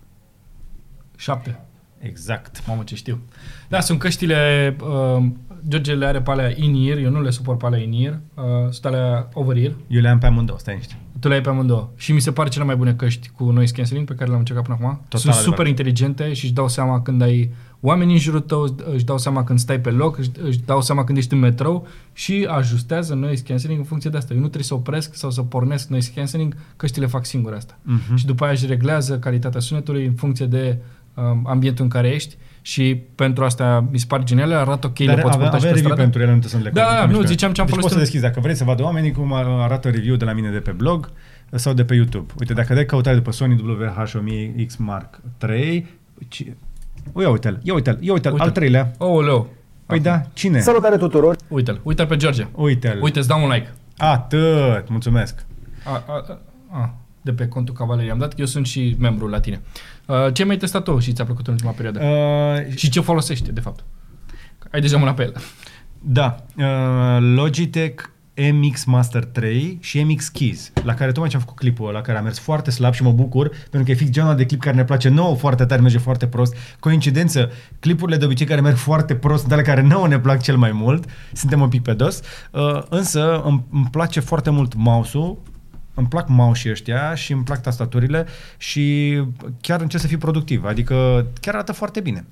șapte. Exact. Mamă, ce știu. Da, sunt căștile... Uh, George le are pe alea in-ear, eu nu le suport pe alea in-ear, uh, sunt alea over-ear. Eu le am pe amândouă, stai niște. Tu le ai pe amândouă. Și mi se pare cele mai bune căști cu noise cancelling pe care le-am încercat până acum. Total sunt super adevărat. Inteligente și își dau seama când ai oameni în jurul tău, își dau seama când stai pe loc, își, își dau seama când ești în metrou și ajustează noise cancelling în funcție de asta. Eu nu trebuie să opresc sau să pornesc noise cancelling, căștile fac singure asta. Uh-huh. Și după aia își reglează calitatea sunetului în funcție de um, ambientul în care ești. Și pentru asta mi se pare genial, arată ok, le poți purta și pe stradă. Pentru ele, nu te să le da, nu, ziceam ce am deci folosit. Poți să deschizi, dacă vrei să vadă oamenii cum arată review de la mine de pe blog sau de pe YouTube. Uite, dacă dai căutare după Sony W H o mie X Mark trei, ia uite-l, ia uite-l, ia uite-l, al treilea. Ouleu. Păi da, cine? Salutare tuturor. Uite-l, uite-l pe George. Uite-l. Uite, îți dau un like. Atât, mulțumesc. A, a, Ah, de pe contul Cavalerii am dat. Eu sunt și membru la tine. Uh, ce mai ai testat tu și ți-a plăcut în ultima perioadă? Uh, și ce folosește, de fapt? Ai deja mâna pe el. Da. Uh, Logitech M X Master trei și M X Keys, la care tocmai ce-am făcut clipul ăla, care a mers foarte slab și mă bucur, pentru că e fix genul de clip care ne place nouă foarte tare, merge foarte prost. Coincidență, clipurile de obicei care merg foarte prost sunt ale care nouă ne plac cel mai mult, suntem un pic pe dos, uh, însă îmi, îmi place foarte mult mouse-ul, îmi plac mouse-ii ăștia și îmi plac tastaturile și chiar încerc să fiu productiv, adică chiar arată foarte bine.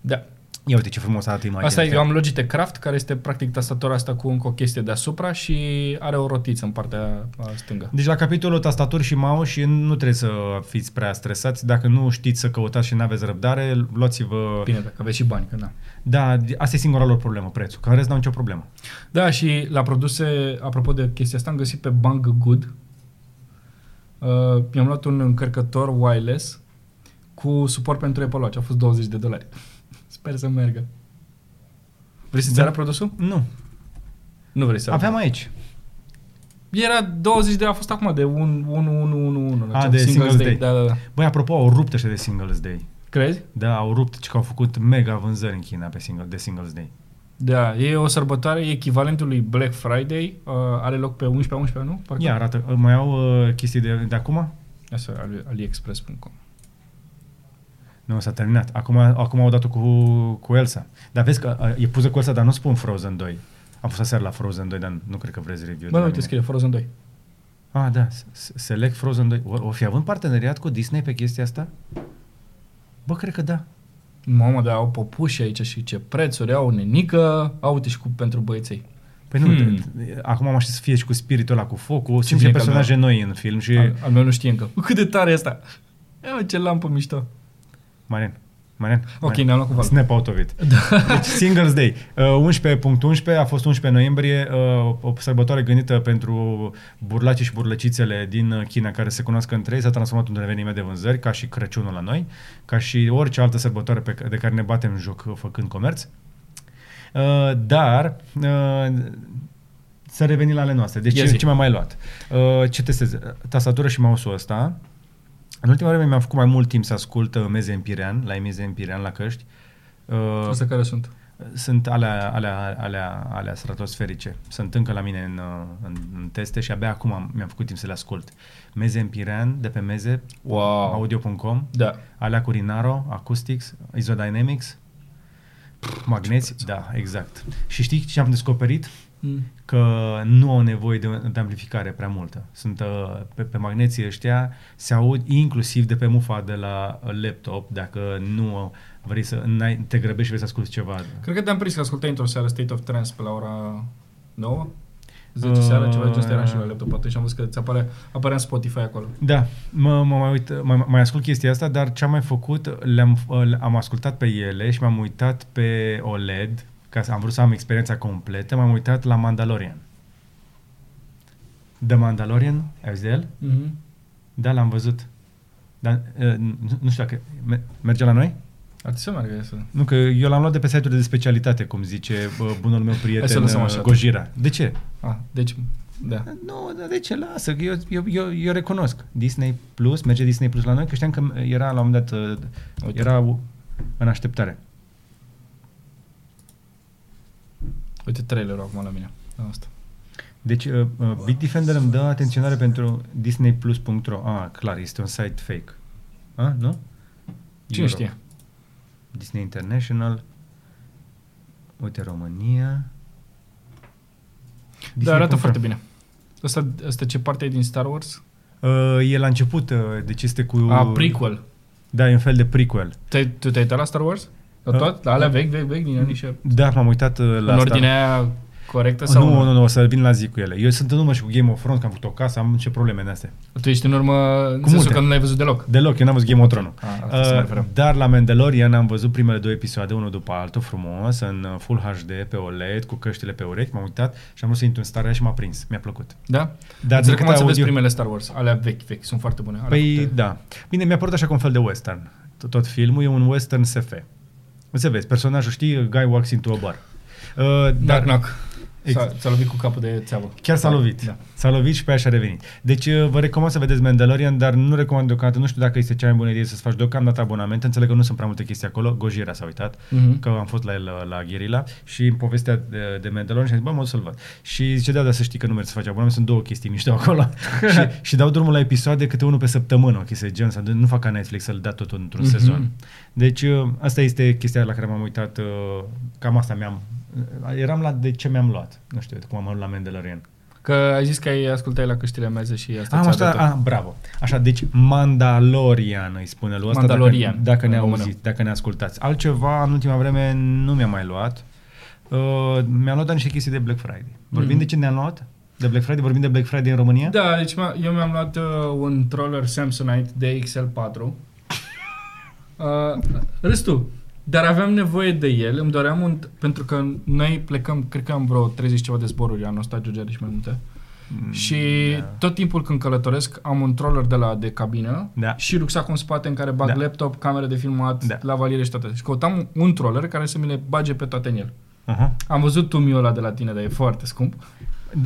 Da. Ia uite ce frumos arată imaginea. Asta e, eu am Logitech Craft, care este practic tastatura asta cu încă o chestie deasupra și are o rotiță în partea stângă. Deci la capitolul tastaturi și mouse și nu trebuie să fiți prea stresați. Dacă nu știți să căutați și n-aveți răbdare, luați-vă... Bine, dacă aveți și bani, că da. Da, asta e singura lor problemă, prețul, că în rest n-au nicio problemă. Da, și la produse, apropo de chestia asta, am găsit pe Banggood. Uh, mi-am luat un încărcător wireless cu suport pentru Apple Watch. A fost douăzeci de dolari. Sper să meargă. Vrei să-ți arăt produsul? Nu. Nu vrei să arăt. Aveam aici. Era douăzeci de, a fost acum de unu unu unu unu. A, de Singles Day. Day. Da, da, da. Băi, apropo, au rupt ăștia de Singles Day. Crezi? Da, au rupt, că au făcut mega vânzări în China pe single, de Singles Day. Da, e o sărbătoare, echivalentul lui Black Friday, uh, are loc pe unsprezece unsprezece, nu? Parcă ia, arată, mai au uh, chestii de, de acum? Asta, aliexpress punct com. Nu, s-a terminat. Acum, acum au dat-o cu, cu Elsa. Dar vezi că a, e pusă cu Elsa, dar nu spun Frozen doi. Am fost aseară la Frozen doi, dar nu, nu cred că vreți review. Bă, uite, scrie Frozen doi. Ah, da. Select Frozen doi. O, o fi având parteneriat cu Disney pe chestia asta? Bă, cred că da. Mamă, dar au popuși aici și ce prețuri au, nenică. Au, uite, și cu pentru băieței. Păi nu, hmm. de, acum am aștept să fie și cu spiritul ăla, cu focul. Sunt și personaje noi în film. Și... Al, al meu nu știe încă. Cât de tare e asta. Ia, ce lampă mișto. Marian, Marian, ok, ne-am luat cu valul. Snap out of it. Da. Deci, Singles Day, unsprezece unsprezece, uh, a fost unsprezece noiembrie, uh, o sărbătoare gândită pentru burlacii și burlăcițele din China care se cunoască între ei, s-a transformat într-un eveniment de vânzări, ca și Crăciunul la noi, ca și orice altă sărbătoare pe, de care ne batem în joc făcând comerț. Uh, dar... Uh, să revenim la ale noastre. Deci, yes, ce m-am mai luat? Uh, ce testez? Tastatură și mouse-ul ăsta. În ultima vreme mi-am făcut mai mult timp să ascult uh, Meze Empirean, la Meze Empirean, la căști. Uh, Astea care sunt? Sunt alea, alea, alea, alea stratosferice. Sunt încă la mine în, în, în teste și abia acum am, mi-am făcut timp să le ascult. Meze Empirean, de pe Meze, wow. audio punct com, da. Alea cu Rinaro, Acoustics, Isodynamics, magneți, da, exact. Și știi ce am descoperit? Că nu au nevoie de, de amplificare prea multă. Sunt pe, pe magneții ăștia, se aud inclusiv de pe mufa de la laptop, dacă nu vrei să te grăbești și vrei să asculti ceva. Cred că te-am prins că ascultai într-o seară State of Trance pe la ora nouă. zece seara, ceva de genul ăsta era și la laptop atunci, am văzut că ți apare, apare în Spotify acolo. Da, mă, mă mai uit, mai, mai ascult chestia asta, dar ce-am mai făcut, le-am, am ascultat pe ele și m-am uitat pe O L E D, ca să am vrut să am experiența completă, m-am uitat la Mandalorian. The Mandalorian, ai auzit de el? Mm-hmm. Da, l-am văzut. Dar nu știu dacă merge la noi? Ar trebui să meargă să... Nu, că eu l-am luat de pe site-uri de specialitate, cum zice bunul meu prieten Gojira. De ce? Ah, deci, da. Nu, de ce? Lasă, eu, eu, eu, eu recunosc. Disney Plus, merge Disney Plus la noi, că știam că era la un moment dat, era în așteptare. Uite trailerul acum la mine. Asta. Deci, uh, uh, Bitdefender îmi dă atenționare pentru disney plus punct ro. Ah, clar, este un site fake. Ah, nu? Cine știe? Disney International. Uite, România. Disney da, arată Confirm. Foarte bine. Asta, asta ce parte e din Star Wars? Uh, e la început, uh, deci este cu... A, prequel. Da, e un fel de prequel. Te, tu te-ai uitat la Star Wars? La tot? La alea vechi, vechi, vechi, din anii șapte. Da, m-am uitat la asta. În ordinea corectă? Sau nu, nu, nu, o să vin la zi cu ele. Eu sunt în urmă și cu Game of Thrones, că am făcut o casă, am ce probleme de astea. Tu ești în urmă în sensul că nu l-ai văzut deloc? Deloc, eu n-am văzut Game of Thrones. Uh, dar la Mandalorian am văzut primele două episoade, unul după altul, frumos, în Full H D, pe O L E D, cu căștile pe urechi, m-am uitat și am vrut să intru în starea și m-a prins. Mi-a plăcut. Da? Dar înțeleg că m-ați audio... primele Star Wars, alea vechi, vechi, sunt foarte bune. Păi, da. Bine, mi-a părut așa cum fel de western. Tot filmul e un western S F. Nu se vezi, personajul, știi, guy walks into a bar. Uh, dar knock, knock. Exact. S-a lovit cu capul de țeavă. Chiar s-a lovit. Da. S-a lovit și pe aia și-a revenit. Deci vă recomand să vedeți Mandalorian, dar nu recomand deocamdată, nu știu dacă este cea mai bună idee să-ți faci deocamdată abonament. Înțeleg că nu sunt prea multe chestii acolo. Gojira s-a uitat, mm-hmm. că am fost la el la Guerilla și în povestea de, de Mandalorian și a zis, bă, mă o să-l văd. Și zice, da, dar să știi că nu mergi să faci abonament, sunt două chestii mișto acolo. și, și dau drumul la episoade câte unul pe săptămână, o chestie gen, să nu fac ca Netflix să-l dea totul într-un mm-hmm. sezon. Deci asta este chestia la care m-am uitat, cam asta mi-am Eram la de ce mi-am luat. Nu știu cum am luat la Mandalorian. Că ai zis că ai ascultat la căștile meze și asta am ți-a dat. Bravo. Așa, deci Mandalorian îi spune lui ăsta dacă, dacă ne auziți, dacă ne ascultați. Altceva în ultima vreme nu mi-am mai luat. Uh, mi-am luat doar niște chestii de Black Friday. Vorbim mm-hmm. de ce ne-am luat? De Black Friday? Vorbim de Black Friday în România? Da, deci eu mi-am luat uh, un troller Samsonite de X L patru. Uh, râs tu. Dar aveam nevoie de el, îmi doream un... Pentru că noi plecăm, cred că am vreo treizeci ceva de zboruri anul ăsta, George, și mai multe. Mm, și da. Tot timpul când călătoresc am un troller de la de cabină da. Și rucsacul în spate în care bag da. Laptop, cameră de filmat, da. Lavaliere și toate. Și căutam un troller care să mi le bage pe toate în el. Uh-huh. Am văzut tumiul ăla de la tine, dar e foarte scump.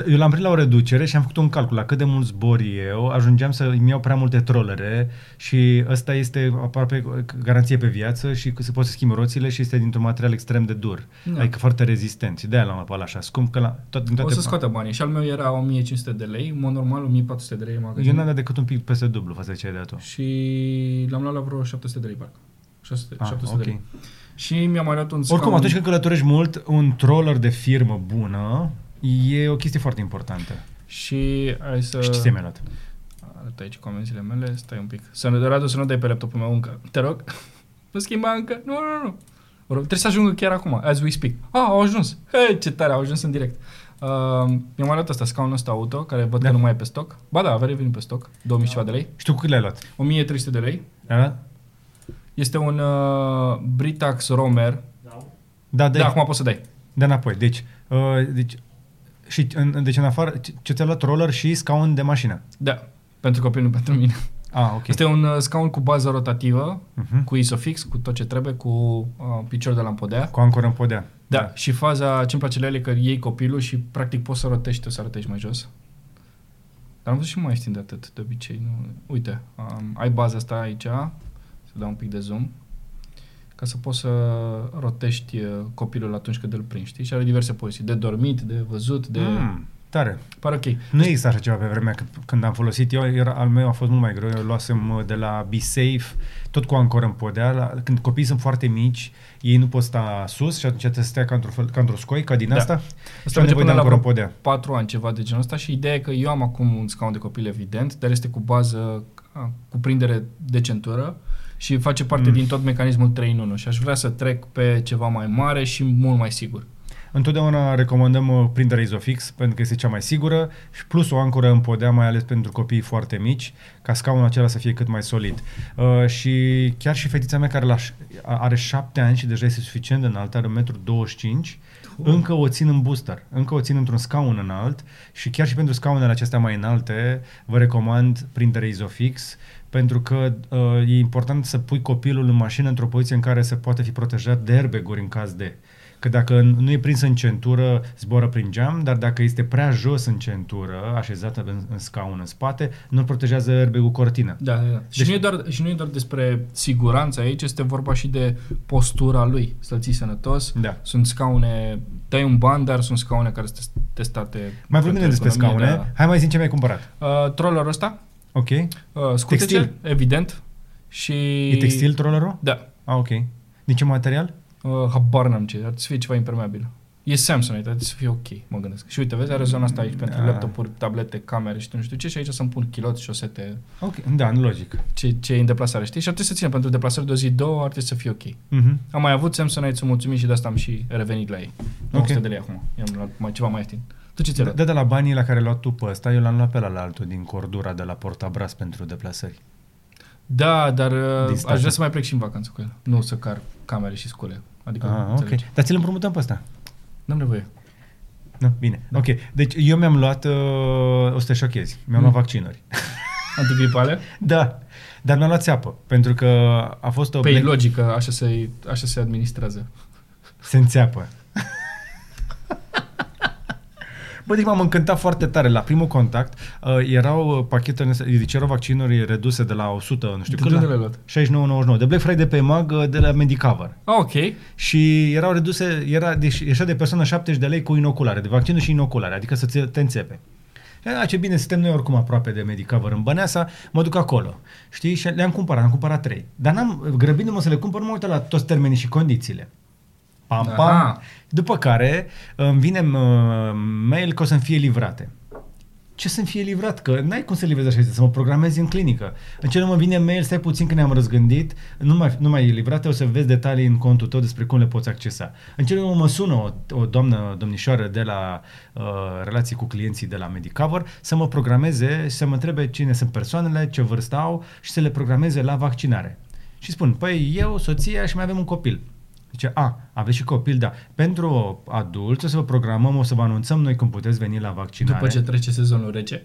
Eu l-am prins la o reducere și am făcut un calcul la cât de mult zbor eu, ajungeam să îmi iau prea multe trollere și ăsta este aproape garanție pe viață și se poate schimba roțile și este dintr-un material extrem de dur, da. Adică foarte rezistent și de-aia l-am luat așa scump că la tot, din toate... O să scoată banii și al meu era o mie cinci sute de lei, mod normal o mie patru sute de lei în magazin. Eu n-am dat decât un pic peste dublu față de ce ai dat tu. Și l-am luat la vreo șapte sute de lei parcă, șase sute, ah, șapte sute okay. de lei. Și mi-am mai luat un scaun... Oricum, atunci când călătorești mult, un troller de firmă bună e o chestie foarte importantă. Și hai să... Și ce ți-ai mai luat? Arăt aici comenzile mele, stai un pic. Să nu, Radu, să nu dai pe laptopul meu încă. Te rog, nu schimba încă. Nu, nu, nu. Trebuie să ajungă chiar acum, as we speak. Ah, au ajuns. Hei, ce tare, au ajuns în direct. Uh, mi-am mai luat asta, scaunul ăsta auto, care văd da. Că nu mai e pe stoc. Ba da, avea revenit pe stoc, două mii da. Ceva de lei. Și tu cu cât le-ai luat? o mie trei sute de lei. Da. Este un uh, Britax Roamer. Da, da, da, acum poți să dai. Da, înapoi. Deci, uh, deci Și în, deci în afară, ce ți-a luat roller și scaun de mașină? Da, pentru copil, nu pentru mine. Ah, okay. Este un uh, scaun cu bază rotativă, uh-huh. cu isofix, cu tot ce trebuie, cu uh, picior de la podea. Cu ancoră în podea. Da, da. Și faza, ce-mi place la ele, că iei copilul și practic poți să rotești, o să rotești mai jos. Dar am văzut și mai extind de atât, de obicei. Nu... Uite, um, ai baza asta aici, să dau un pic de zoom, ca să poți să rotești copilul atunci când îl prinzi, știi? Și are diverse poziții, de dormit, de văzut, de... Mm, tare. Pare ok. Nu există așa ceva pe vremea când am folosit eu, era, al meu a fost mult mai greu, eu luasem de la Be Safe, tot cu ancoră în podea, la, când copiii sunt foarte mici, ei nu pot sta sus și atunci trebuie să stea ca într-o, ca într-o scoică din da. Asta. Asta merge până la patru ani, ceva de genul ăsta și ideea e că eu am acum un scaun de copil, evident, dar este cu bază, cu prindere de centură, și face parte mm. din tot mecanismul trei în unu și aș vrea să trec pe ceva mai mare și mult mai sigur. Întotdeauna recomandăm prinderea Isofix pentru că este cea mai sigură și plus o ancoră în podea, mai ales pentru copii foarte mici, ca scaunul acela să fie cât mai solid. Uh, și chiar și fetița mea care la, are șapte ani și deja este suficient de înaltă, are un metru douăzeci și cinci, încă o țin în booster, încă o țin într-un scaun înalt și chiar și pentru scaunele acestea mai înalte vă recomand prinderea Isofix pentru că uh, e important să pui copilul în mașină într-o poziție în care se poate fi protejat de airbag-uri în caz de... Că dacă nu e prins în centură, zboară prin geam, dar dacă este prea jos în centură, așezată în, în scaun în spate, nu-l protejează airbag-ul cortină. Da, da, da. Deci, și, nu e doar, și nu e doar despre siguranța aici, este vorba și de postura lui, să-l ții sănătos. Da. Sunt scaune, dai un ban, dar sunt scaune care sunt testate. Mai vorbim despre scaune. Da. Hai mai zi ce mi-ai cumpărat. Uh, trollerul ăsta. Ok. Uh, scutece, textil. Evident. Și... E textil trollerul? Da. Ah, ok. Din ce material? Uh, habar n-am ce, ar trebui să fie ceva impermeabil. E Samsung, ar trebui să fie ok, mă gândesc. Și uite, vezi, are zona asta aici pentru ah. laptopuri, tablete, camere și nu știu ce și aici să-mi pun chiloți, șosete. Ok, da, nu logic. Ce, ce e în deplasare, știi? Și ar trebui să ținem pentru deplasări de o zi, două, ar trebui să fie ok. Uh-huh. Am mai avut Samsung, sunt mulțumit și de asta am și revenit la ei. nouă sute okay. de lei acum, i-am luat mai, ceva mai ieftin. Tu ce ți-ai luat? Da, de la banii la care l-ai luat tu pe ăsta, eu l-am luat pe la altul din Cordura de la Portabras pentru deplasări. Da, dar aș vrea să mai plec și în vacanță cu el. Nu să car camere și scule. Adică, ah, înțelegi. Okay. Dar ți-l împrumutăm pe ăsta? N-am nevoie. Nu, bine. Da. Ok. Deci eu mi-am luat, uh, o să te șochezi, mi-am mm. luat vaccinuri. Antigripale? Da. Dar mi-am luat țeapă, pentru că a fost o... Păi ble... logică, așa se, așa se administrează. Se înțeapă. Bă, deci m-am încântat foarte tare. La primul contact uh, erau pachetele, deci erau vaccinuri reduse de la o sută, nu știu cât. De cât le-ai luat? șaizeci și nouă nouăzeci și nouă. De Black Friday pe eMAG, de la MediCover. Ah, ok. Și erau reduse, era, deci, ieșea de persoană șaptezeci de lei cu inoculare, de vaccinul și inoculare, adică să te înțepe. A, ce bine, suntem noi oricum aproape de MediCover în Băneasa, mă duc acolo. Știi? Și le-am cumpărat, am cumpărat trei. Dar n-am, grăbindu-mă să le cumpăr, mă uitat la toți termenii și condițiile. Pam, pam. Aha. După care îmi vine mail că o să-mi fie livrate. Ce să-mi fie livrat? Că n-ai cum să livrezi așa, să mă programezi în clinică. În ce nu mă vine mail, stai puțin că ne-am răzgândit, nu mai, nu mai e livrate, o să vezi detalii în contul tău despre cum le poți accesa. În ce nu mă sună o, o doamnă, domnișoară de la uh, relații cu clienții de la MediCover să mă programeze și să mă întrebe cine sunt persoanele, ce vârstă au și să le programeze la vaccinare. Și spun, păi eu, soția și mai avem un copil. Zice, a, aveți și copil, da. Pentru adulți o să vă programăm, o să vă anunțăm noi când puteți veni la vaccinare. După ce trece sezonul rece.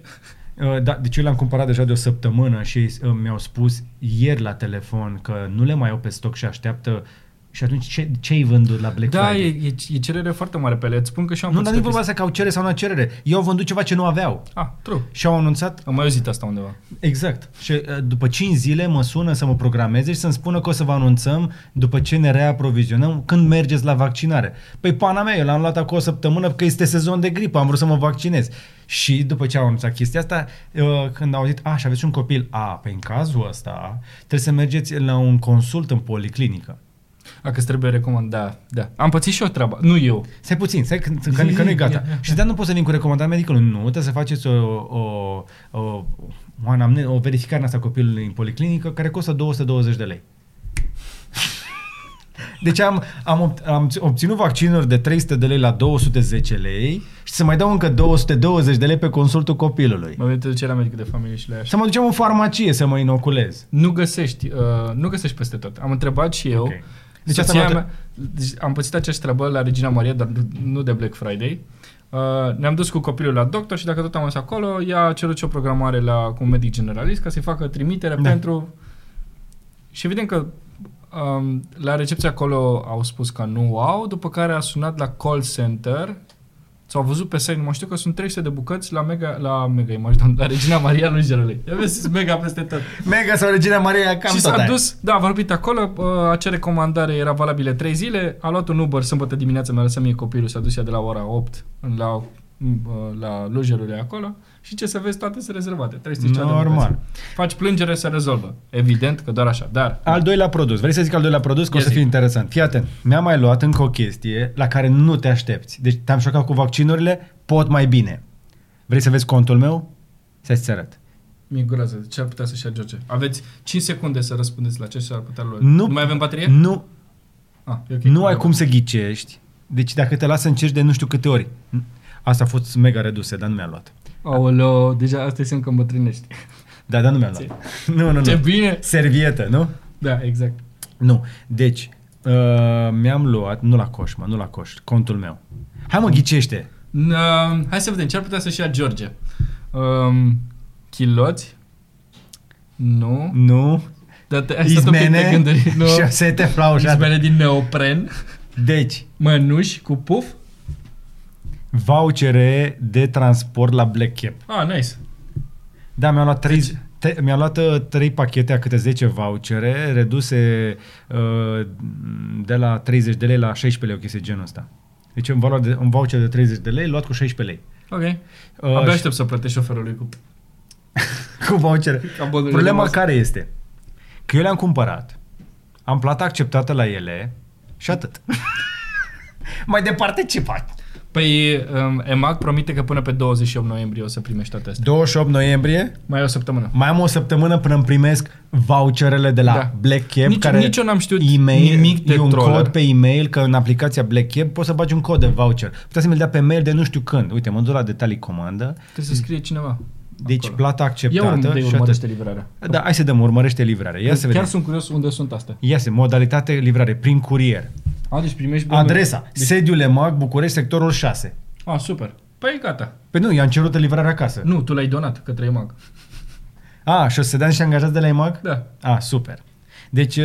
Da, deci eu l-am cumpărat deja de o săptămână și mi-au spus ieri la telefon că nu le mai au pe stoc și așteaptă. Și atunci ce, ce-i vândut la Black da, Friday? Da, e, e cerere foarte mare pe ele. Îți spun că și-au anunțat. Nu, dar nu-i vorba asta că au cerere sau nu au cerere. Ei au vândut ceva ce nu aveau. Ah, true. Și au anunțat. Am mai auzit asta undeva. Exact. Și după cinci zile mă sună să mă programeze și să-mi spună că o să vă anunțăm după ce ne reaprovizionăm când mergeți la vaccinare. Păi pana mea, eu l-am luat acum o săptămână că este sezon de gripă, am vrut să mă vaccinez. Și după ce au anunțat chestia asta, când au auzit, a, și aveți un copil, a, pe în cazul ăsta trebuie să mergeți la un consult în policlinică. A, că trebuie recomand, da, da. Am pățit și eu treaba, nu eu. Stai puțin, stai că, că, că nu-i gata. Și da, nu poți să vin cu recomandarea medicală. Nu, trebuie să faceți o, o, o, o verificare în asta copilului în policlinică care costă două sute douăzeci de lei. Deci am, am, am obținut vaccinuri de trei sute de lei la două sute zece lei și să mai dau încă două sute douăzeci de lei pe consultul copilului. Mă duceam la medic de familie și la așa. Să mă duceam în farmacie să mă inoculez. Nu găsești, uh, nu găsești peste tot. Am întrebat și eu. Okay. Deci soția mea, am pățit aceeași treabă la Regina Maria, dar nu de Black Friday. Uh, ne-am dus cu copilul la doctor și dacă tot am ajuns acolo, ea a cerut și o programare la, cu un medic generalist ca să-i facă trimitere da. pentru... Și evident că um, la recepție acolo au spus că nu au, după care a sunat la call center, s-au văzut pe site, nu mă știu că sunt trei sute de bucăți la Mega, la Mega Image, la Regina Maria, nu știu lei. I-a zis Mega peste tot. Mega sau Regina Maria, cam și tot. Și s-a dus, da, a vorbit acolo, acea recomandare era valabilă trei zile, a luat un Uber sâmbătă dimineața, mi-a lăsat mie copilul, s-a dus ea de la ora opt la, la lojerurile acolo și ce să vezi, toate sunt rezervate. Normal. Faci plângere, se rezolvă. Evident că doar așa, dar... Al doilea produs. Vrei să zic al doilea produs? Că o să fie interesant. Fii atent. Mi-am mai luat încă o chestie la care nu te aștepți. Deci te-am șocat cu vaccinurile, pot mai bine. Vrei să vezi contul meu? Să-ți arăt. Mi-e groază. Ce ar putea să-și ajunge? Aveți cinci secunde să răspundeți la ce s-ar putea lua. Nu, nu mai avem baterie? Nu. Ah, okay. Nu ai cum să ghicești. Deci dacă te lasă încerci de nu știu câte ori. Asta a fost mega reduse, dar nu mi-a luat. Aoleo, deja asta încă îmbătrânești. Da, dar nu mi-a luat. Nu, nu, nu. Ce bine! Servietă, nu? Da, exact. Nu, deci, uh, mi-am luat, nu la coș, mă, nu la coș, contul meu. Hai mă, ghicește! Uh, hai să vedem, ce ar putea să-și ia George? Uh, chiloți? Nu. Nu. Izmene și o sete flaușate. Izmene din neopren. Deci. Mănuși cu puf. Vouchere de transport la Black Cap. Ah, nice. Da, mi-a luat trei, te, mi-a luat trei pachete a câte zece vouchere reduse uh, de la treizeci de lei la șaisprezece lei, o chestie genul ăsta. Deci un, valor de, un voucher de treizeci de lei luat cu șaisprezece lei. Ok. Uh, Abia aștept și... să plătești șoferului cu... cu vouchere. Problema care este? Că eu le-am cumpărat, am plata acceptată la ele și atât. Mai departe ce faci? Păi um, eMAG promite că până pe douăzeci și opt noiembrie o să primești toate astea. douăzeci și opt noiembrie? Mai e o săptămână. Mai am o săptămână până îmi primesc voucherele de la da. Black Cap. Nici, care nici eu n-am știut email, nimic de un troller. Cod pe e-mail, că în aplicația Black Cap poți să bagi un cod de voucher. Putea să mi-l dea pe mail de nu știu când. Uite, mă duc la detalii comandă. Trebuie să scrie cineva. Deci acolo. Plata acceptată. Ia urmărește livrarea. Da, hai să dăm, urmărește livrarea. Ia să vedem. Chiar sunt curios unde sunt astea. Ia se, modalitate livrare, prin curier. A, deci primești adresa, deci... sediul eMAG, București, sectorul șase. Ah, super. Păi gata. Păi nu, i-am cerut livrarea acasă. Nu, tu l-ai donat către eMAG. Ah, și o să se dea niște angajați de la eMAG? Da. Ah, super. Deci,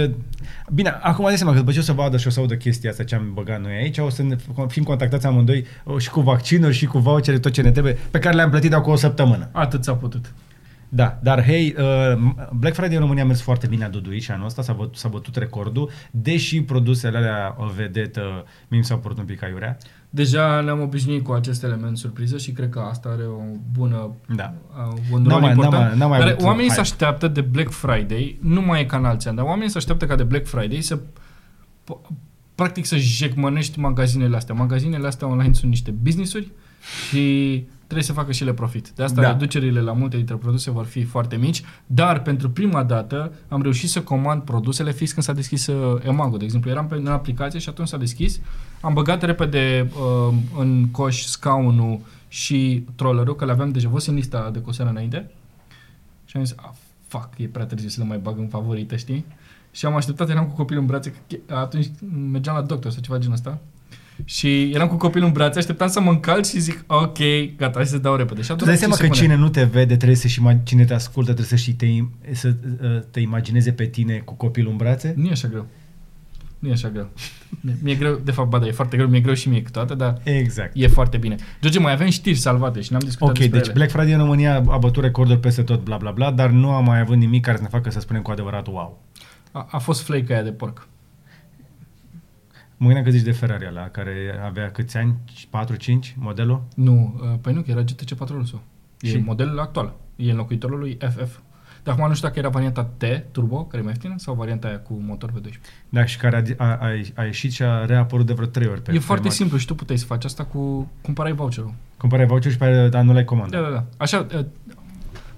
bine, acum am zis seama că după ce o să vadă și o să audă chestia asta ce am băgat noi aici, o să ne fim contactați amândoi și cu vaccinuri și cu vouchere, tot ce ne trebuie, pe care le-am plătit acum o săptămână. Atât s-a putut. Da, dar hei, Black Friday în România a mers foarte bine, a duduit și anul ăsta, s-a bătut, s-a bătut recordul, deși produsele alea vedetă mi s-au părut un pic aiurea. Deja ne-am obișnuit cu acest element surpriză și cred că asta are o bună, da. un rol n-am, important. N-am, n-am dar oamenii se așteaptă de Black Friday, nu mai e ca în alții ani, dar oamenii se așteaptă ca de Black Friday să... practic să jecmănești magazinele astea. Magazinele astea online sunt niște business-uri și... trebuie să facă și ele profit. De asta da. reducerile la multe dintre produse vor fi foarte mici, dar pentru prima dată am reușit să comand produsele fix când s-a deschis eMAG-ul. De exemplu, eram pe în aplicație și atunci s-a deschis. Am băgat repede uh, în coș scaunul și trollerul, că le aveam deja văzut în lista de coseară înainte. Și am zis, ah, fuck, e prea târziu să le mai bag în favorită, știi? Și am așteptat, eram cu copilul în brațe, că atunci mergeam la doctor sau ceva genul ăsta. Și eram cu copilul în brațe, așteptam să mă încalc și zic, ok, gata, hai să dau repede. Și tu dai seama că pune. Cine nu te vede, trebuie să și cine te ascultă, trebuie să și te, să te imagineze pe tine cu copilul în brațe? Nu e așa greu. Nu e așa greu. Mi-e greu, de fapt, ba da, e foarte greu, mi-e greu și mie câteodată, dar exact. E foarte bine. George, mai avem știri salvate și n-am discutat okay, despre Ok, deci ele. Black Friday în România a bătut recorduri peste tot, bla bla bla, dar nu a mai avut nimic care să ne facă să spunem cu adevărat wow. A, a fost flake aia de porc. Mă gândeam că zici de Ferrari ăla, care avea câți ani? patru cinci? Modelul? Nu, păi nu, că era G T C patru Rosso. E și? Modelul actual. E înlocuitorul lui F F. Dar acum nu știu dacă era varianta T, turbo, care e mai ieftină, sau varianta aia cu motor V doisprezece. Da, și care a, a, a ieșit și a reapărut de vreo trei ori pe E foarte market. Simplu și tu puteai să faci asta cu... Cumpărai voucherul. Cumpărai voucherul și pe anulai comanda. Da, da, da. Așa,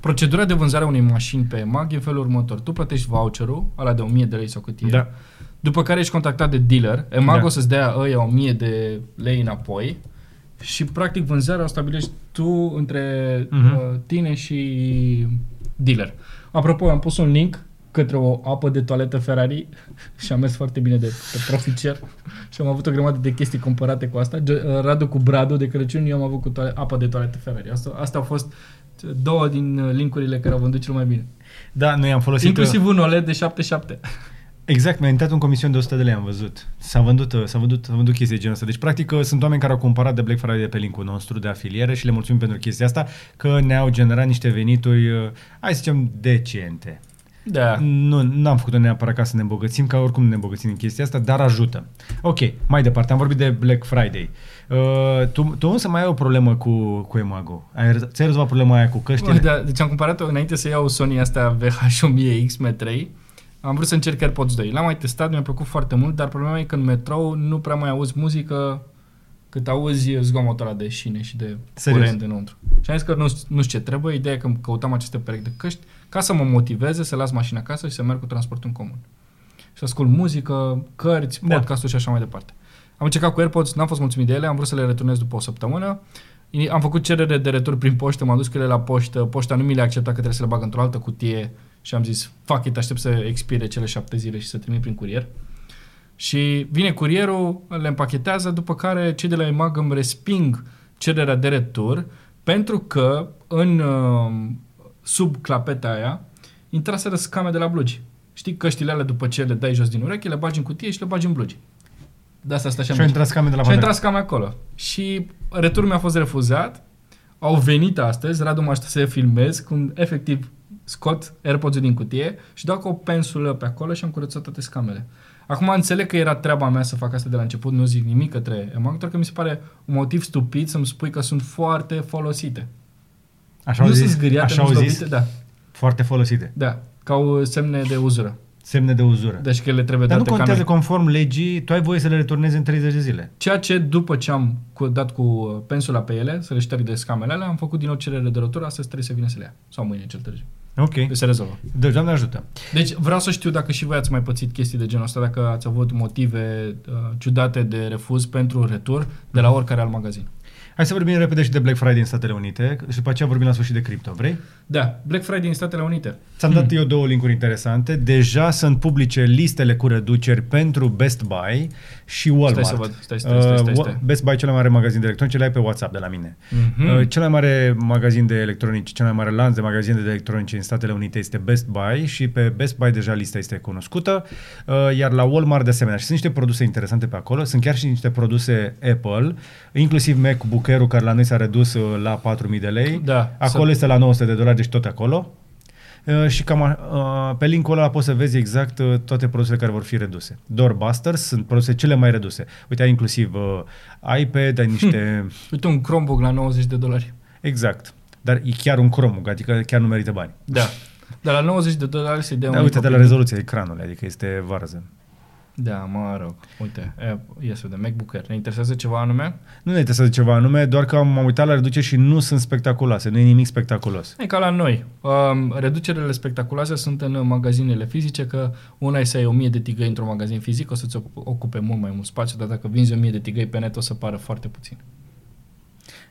procedura de vânzare a unei mașini pe eMAG e în felul următor. Tu plătești voucherul, ala de o mie de lei sau cât e. Da. După care ești contactat de dealer, eMAG da. o să-ți dea ăia o mie de lei înapoi și practic vânzarea o stabilești tu între uh-huh. tine și dealer. Apropo, am pus un link către o apă de toaletă Ferrari și am mers foarte bine de, de proficer și am avut o grămadă de chestii cumpărate cu asta. Radu cu Bradu de Crăciun, eu am avut cu toale- apă de toaletă Ferrari. Asta, astea au fost două din linkurile care au vândut cel mai bine. Da, noi am folosit... Inclusiv un O L E D de șapte șapte. Exact, mi-a intrat un comision de o sută de lei, am văzut. S-a vândut, s-a vândut, s-a vândut chestii de genul ăsta. Deci, practic, sunt oameni care au cumpărat de Black Friday de pe linkul nostru de afiliere și le mulțumim pentru chestia asta, că ne-au generat niște venituri, hai să zicem, decente. Da. Nu, n-am făcut-o neapărat ca să ne îmbogățim, că oricum ne îmbogățim din chestia asta, dar ajută. Ok, mai departe, am vorbit de Black Friday. Uh, tu, tu însă mai ai o problemă cu, cu eMAG-ul. Ai, ți-ai rezolvat problema aia cu căștile? Da, deci am cumpărat-o înainte să iau Sony astea W H o mie X M trei. Am vrut să încerc AirPods doi. L-am mai testat, mi-a plăcut foarte mult, dar problema e că în metrou nu prea mai auzi muzică cât auzi zgomotul ăla de șine și de Serios? curent înăuntru. Și am zis că nu, nu știu ce trebuie. Ideea e că căutam aceste perechi de căști ca să mă motiveze să las mașina acasă și să merg cu transportul în comun. Și ascult muzică, cărți, podcast-uri da. și așa mai departe. Am încercat cu AirPods, n-am fost mulțumit de ele, am vrut să le returnez după o săptămână. Am făcut cerere de retur prin poștă, m-am dus cu ele la poștă, poșta nu mi le accepta că trebuie să le bag într-o altă cutie. Și am zis, fuck it, aștept să expire cele șapte zile și să trimit prin curier. Și vine curierul, le împachetează, după care cei de la eMAG îmi resping cererea de retur, pentru că în sub clapeta aia intraseră scame de la blugi. Știi, căștile alea după ce le dai jos din ureche, le bagi în cutie și le bagi în blugi. De asta stă așa. Și au intrat scame de la Și au intrat scame acolo. Și returul mi-a fost refuzat. Au venit astăzi, Radu mă aștept să filmez, cum efectiv scot AirPods-ul din cutie și dau cu o pensulă pe acolo și am curățat toate scamele. Acum înțeleg că era treaba mea să fac asta de la început, nu zic nimic către eMAG, doar că mi se pare un motiv stupid să-mi spui că sunt foarte folosite. Așa au zis? Așa au zis? Da. Foarte folosite? Da. Ca o semne de uzură. Semne de uzură. Deci că le trebuie date. Dar nu contează conform legii, tu ai voie să le returnezi în treizeci de zile. Ceea ce după ce am dat cu pensula pe ele, să le șterg de scamele alea, am făcut din nou cerere de retur, astăzi trebuie să vină să le ia. Sau mâine cel târziu. Ok. Se rezolvă. Deci, Doamne ajută. Deci, vreau să știu dacă și voi ați mai pățit chestii de genul ăsta, dacă ați avut motive uh, ciudate de refuz pentru retur de la oricare alt magazin. Hai să vorbim repede și de Black Friday în Statele Unite și după aceea vorbim la sfârșit de cripto, vrei? Da, Black Friday în Statele Unite. Ți-am hmm. dat eu două linkuri interesante. Deja sunt publice listele cu reduceri pentru Best Buy și Walmart. Stai să văd. Stai, stai, stai, stai, stai. Best Buy, cel mai mare magazin de electronice, le ai pe WhatsApp de la mine. Mm-hmm. Cel mai mare magazin de electronici, cel mai mare lanț de magazine de electronice în Statele Unite este Best Buy și pe Best Buy deja lista este cunoscută, iar la Walmart de asemenea. Și sunt niște produse interesante pe acolo, sunt chiar și niște produse Apple, inclusiv MacBook Air-ul care la noi s-a redus la patru mii de lei. Da, acolo să... este la nouă sute de dolari, deci tot acolo. Uh, și cam uh, pe linkul ăla poți să vezi exact uh, toate produsele care vor fi reduse. Doorbusters sunt produse cele mai reduse. Uite, ai inclusiv uh, iPad, ai niște... Hmm. Uite, un Chromebook la nouăzeci de dolari. Exact. Dar e chiar un Chromebook, adică chiar nu merită bani. Da. Dar la nouăzeci de dolari se dea da, un... Uite, de la rezoluția ecranului, adică este varză. Da, mă rog. Uite, iese de MacBook Air. Ne interesează ceva anume? Nu ne interesează ceva anume, doar că m-am uitat la reduceri și nu sunt spectaculoase. Nu e nimic spectaculos. E ca la noi. Um, reducerile spectaculoase sunt în magazinele fizice, că una e să ai o mie de tigăi într-un magazin fizic, o să-ți ocupe mult mai mult spațiu, dar dacă vinzi o mie de tigăi pe net o să pară foarte puțin.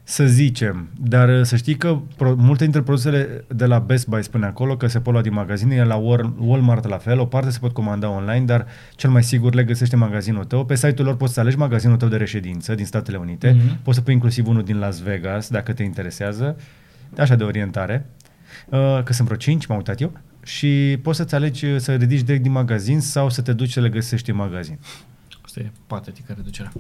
Să zicem, dar să știi că pro, multe dintre produsele de la Best Buy spune acolo că se pot lua din magazine, la Walmart la fel, o parte se pot comanda online, dar cel mai sigur le găsește magazinul tău. Pe site-ul lor poți să alegi magazinul tău de reședință din Statele Unite, mm-hmm. poți să pui inclusiv unul din Las Vegas, dacă te interesează, așa de orientare, că sunt vreo cinci, m-am uitat eu, și poți să-ți alegi să ridici direct din magazin sau să te duci să le găsești în magazin. Asta e patetică reducerea.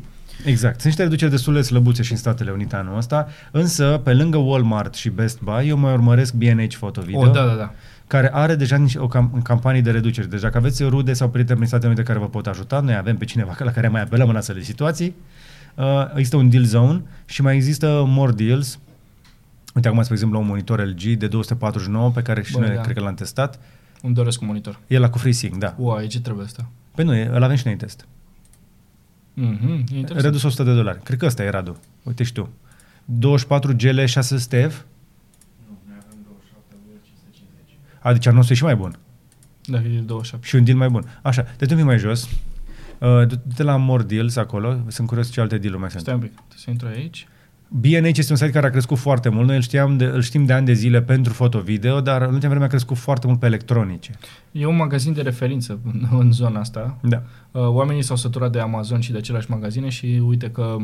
Exact. Sunt niște reduceri destul de slăbuțe și în Statele Unite anul ăsta, însă pe lângă Walmart și Best Buy eu mai urmăresc B and H Photovideo, oh, da, da, da. care are deja niște o cam, campanii de reduceri. Deci dacă aveți rude sau prieteni din Statele Unite care vă pot ajuta, noi avem pe cineva la care mai apelăm în astfel de situații. Uh, există un Deal Zone și mai există More Deals. Uite, acum, spre exemplu, un monitor L G de două sute patruzeci și nouă pe care și Bă, noi da. cred că l-am testat. Îmi doresc un monitor. E la cu FreeSync, da. Uai, ce trebuie asta? Păi nu, îl avem și noi în test. Mm-hmm, redus o sută de dolari. Cred că ăsta e, Radu. Uite și tu. douăzeci și patru G L șase sute F. Nu, noi avem douăzeci și șapte cinci sute cincizeci. A, deci al nostru e și mai bun. Da, e douăzeci și șapte. Și un deal mai bun. Așa, deci un pic mai jos. Uh, du-te la More Deals acolo. Sunt curios ce alte deal-uri mai sunt. Stai un pic. Să intru aici. B and H este un site care a crescut foarte mult. Noi îl, știam de, îl știm de ani de zile pentru foto-video, dar în ultima vreme a crescut foarte mult pe electronice. E un magazin de referință în zona asta. Da. Oamenii s-au săturat de Amazon și de aceleași magazine și uite că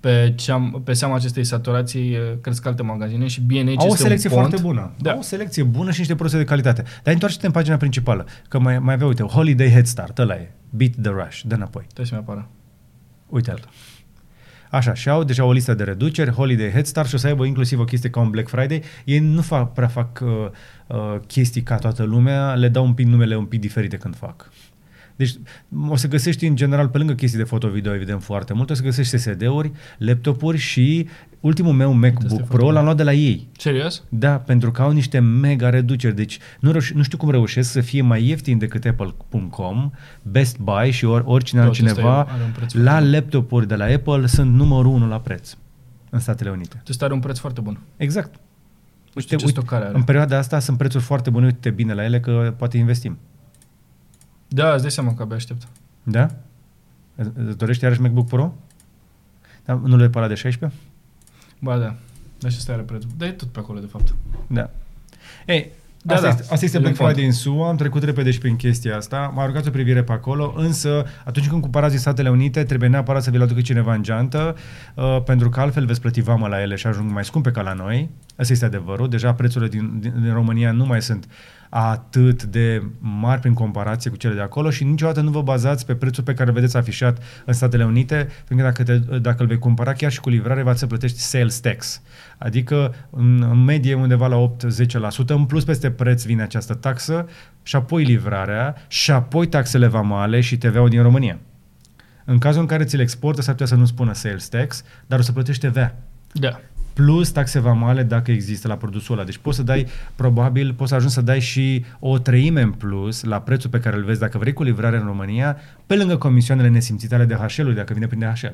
pe, ceam, pe seama acestei saturații cresc alte magazine și B and H este un pont. Au o selecție foarte bună. Da. Au o selecție bună și niște produse de calitate. Dar întoarce-te în pagina principală, că mai, mai avea, uite, Holiday Head Start, ăla e. Beat the Rush, dă înapoi. Trebuie să-mi apară. Uite-l. Așa, și au deja o listă de reduceri, Holiday Head Start și o să aibă inclusiv o chestie ca un Black Friday. Ei nu fac, prea fac uh, uh, chestii ca toată lumea, le dau un pic numele un pic diferite când fac. Deci o să găsești în general, pe lângă chestii de foto-video, evident foarte mult, o să găsești S S D-uri, laptopuri și ultimul meu MacBook Pro l-am luat de la ei. Serios? Da, pentru că au niște mega reduceri. Deci nu, reuș- nu știu cum reușesc să fie mai ieftin decât Apple punct com, Best Buy și or- oricine tot altcineva. La laptopuri de la Apple sunt numărul unu la preț în Statele Unite. Deci are un preț foarte bun. Exact. Uite, uite, în perioada asta sunt prețuri foarte bune, uite bine la ele că poate investim. Da, îți dai seama că abia aștept. Da? Îți dorești iarăși MacBook Pro? Da, nu le pe de șaisprezece? Ba da, dar și ăsta are prețul. Dar e tot pe acolo, de fapt. Da. Ei, da, asta, da. Este, asta este Black Friday în S U A, am trecut repede și prin chestia asta, m-a aruncat o privire pe acolo, însă atunci când cumpărați din Statele Unite, trebuie neapărat să vi-l aducă cineva în geantă, uh, pentru că altfel veți plăti vamă la ele și ajung mai scumpe ca la noi. Asta este adevărul. Deja prețurile din, din, din România nu mai sunt atât de mari prin comparație cu cele de acolo și niciodată nu vă bazați pe prețul pe care vedeți afișat în Statele Unite, pentru că dacă, te, dacă îl vei cumpăra chiar și cu livrare, va să plătești sales tax. Adică în, în medie undeva la opt la zece la sută, în plus peste preț vine această taxă și apoi livrarea și apoi taxele vamale și T V A-ul din România. În cazul în care ți-l exportă, s-ar putea să nu spună sales tax, dar o să plătești T V A. Da. Plus taxe vamale dacă există la produsul ăla. Deci poți să dai, probabil, poți să ajungi să dai și o treime în plus la prețul pe care îl vezi dacă vrei cu livrare în România, pe lângă comisioanele nesimțite ale D H L-ului, dacă vine prin D H L.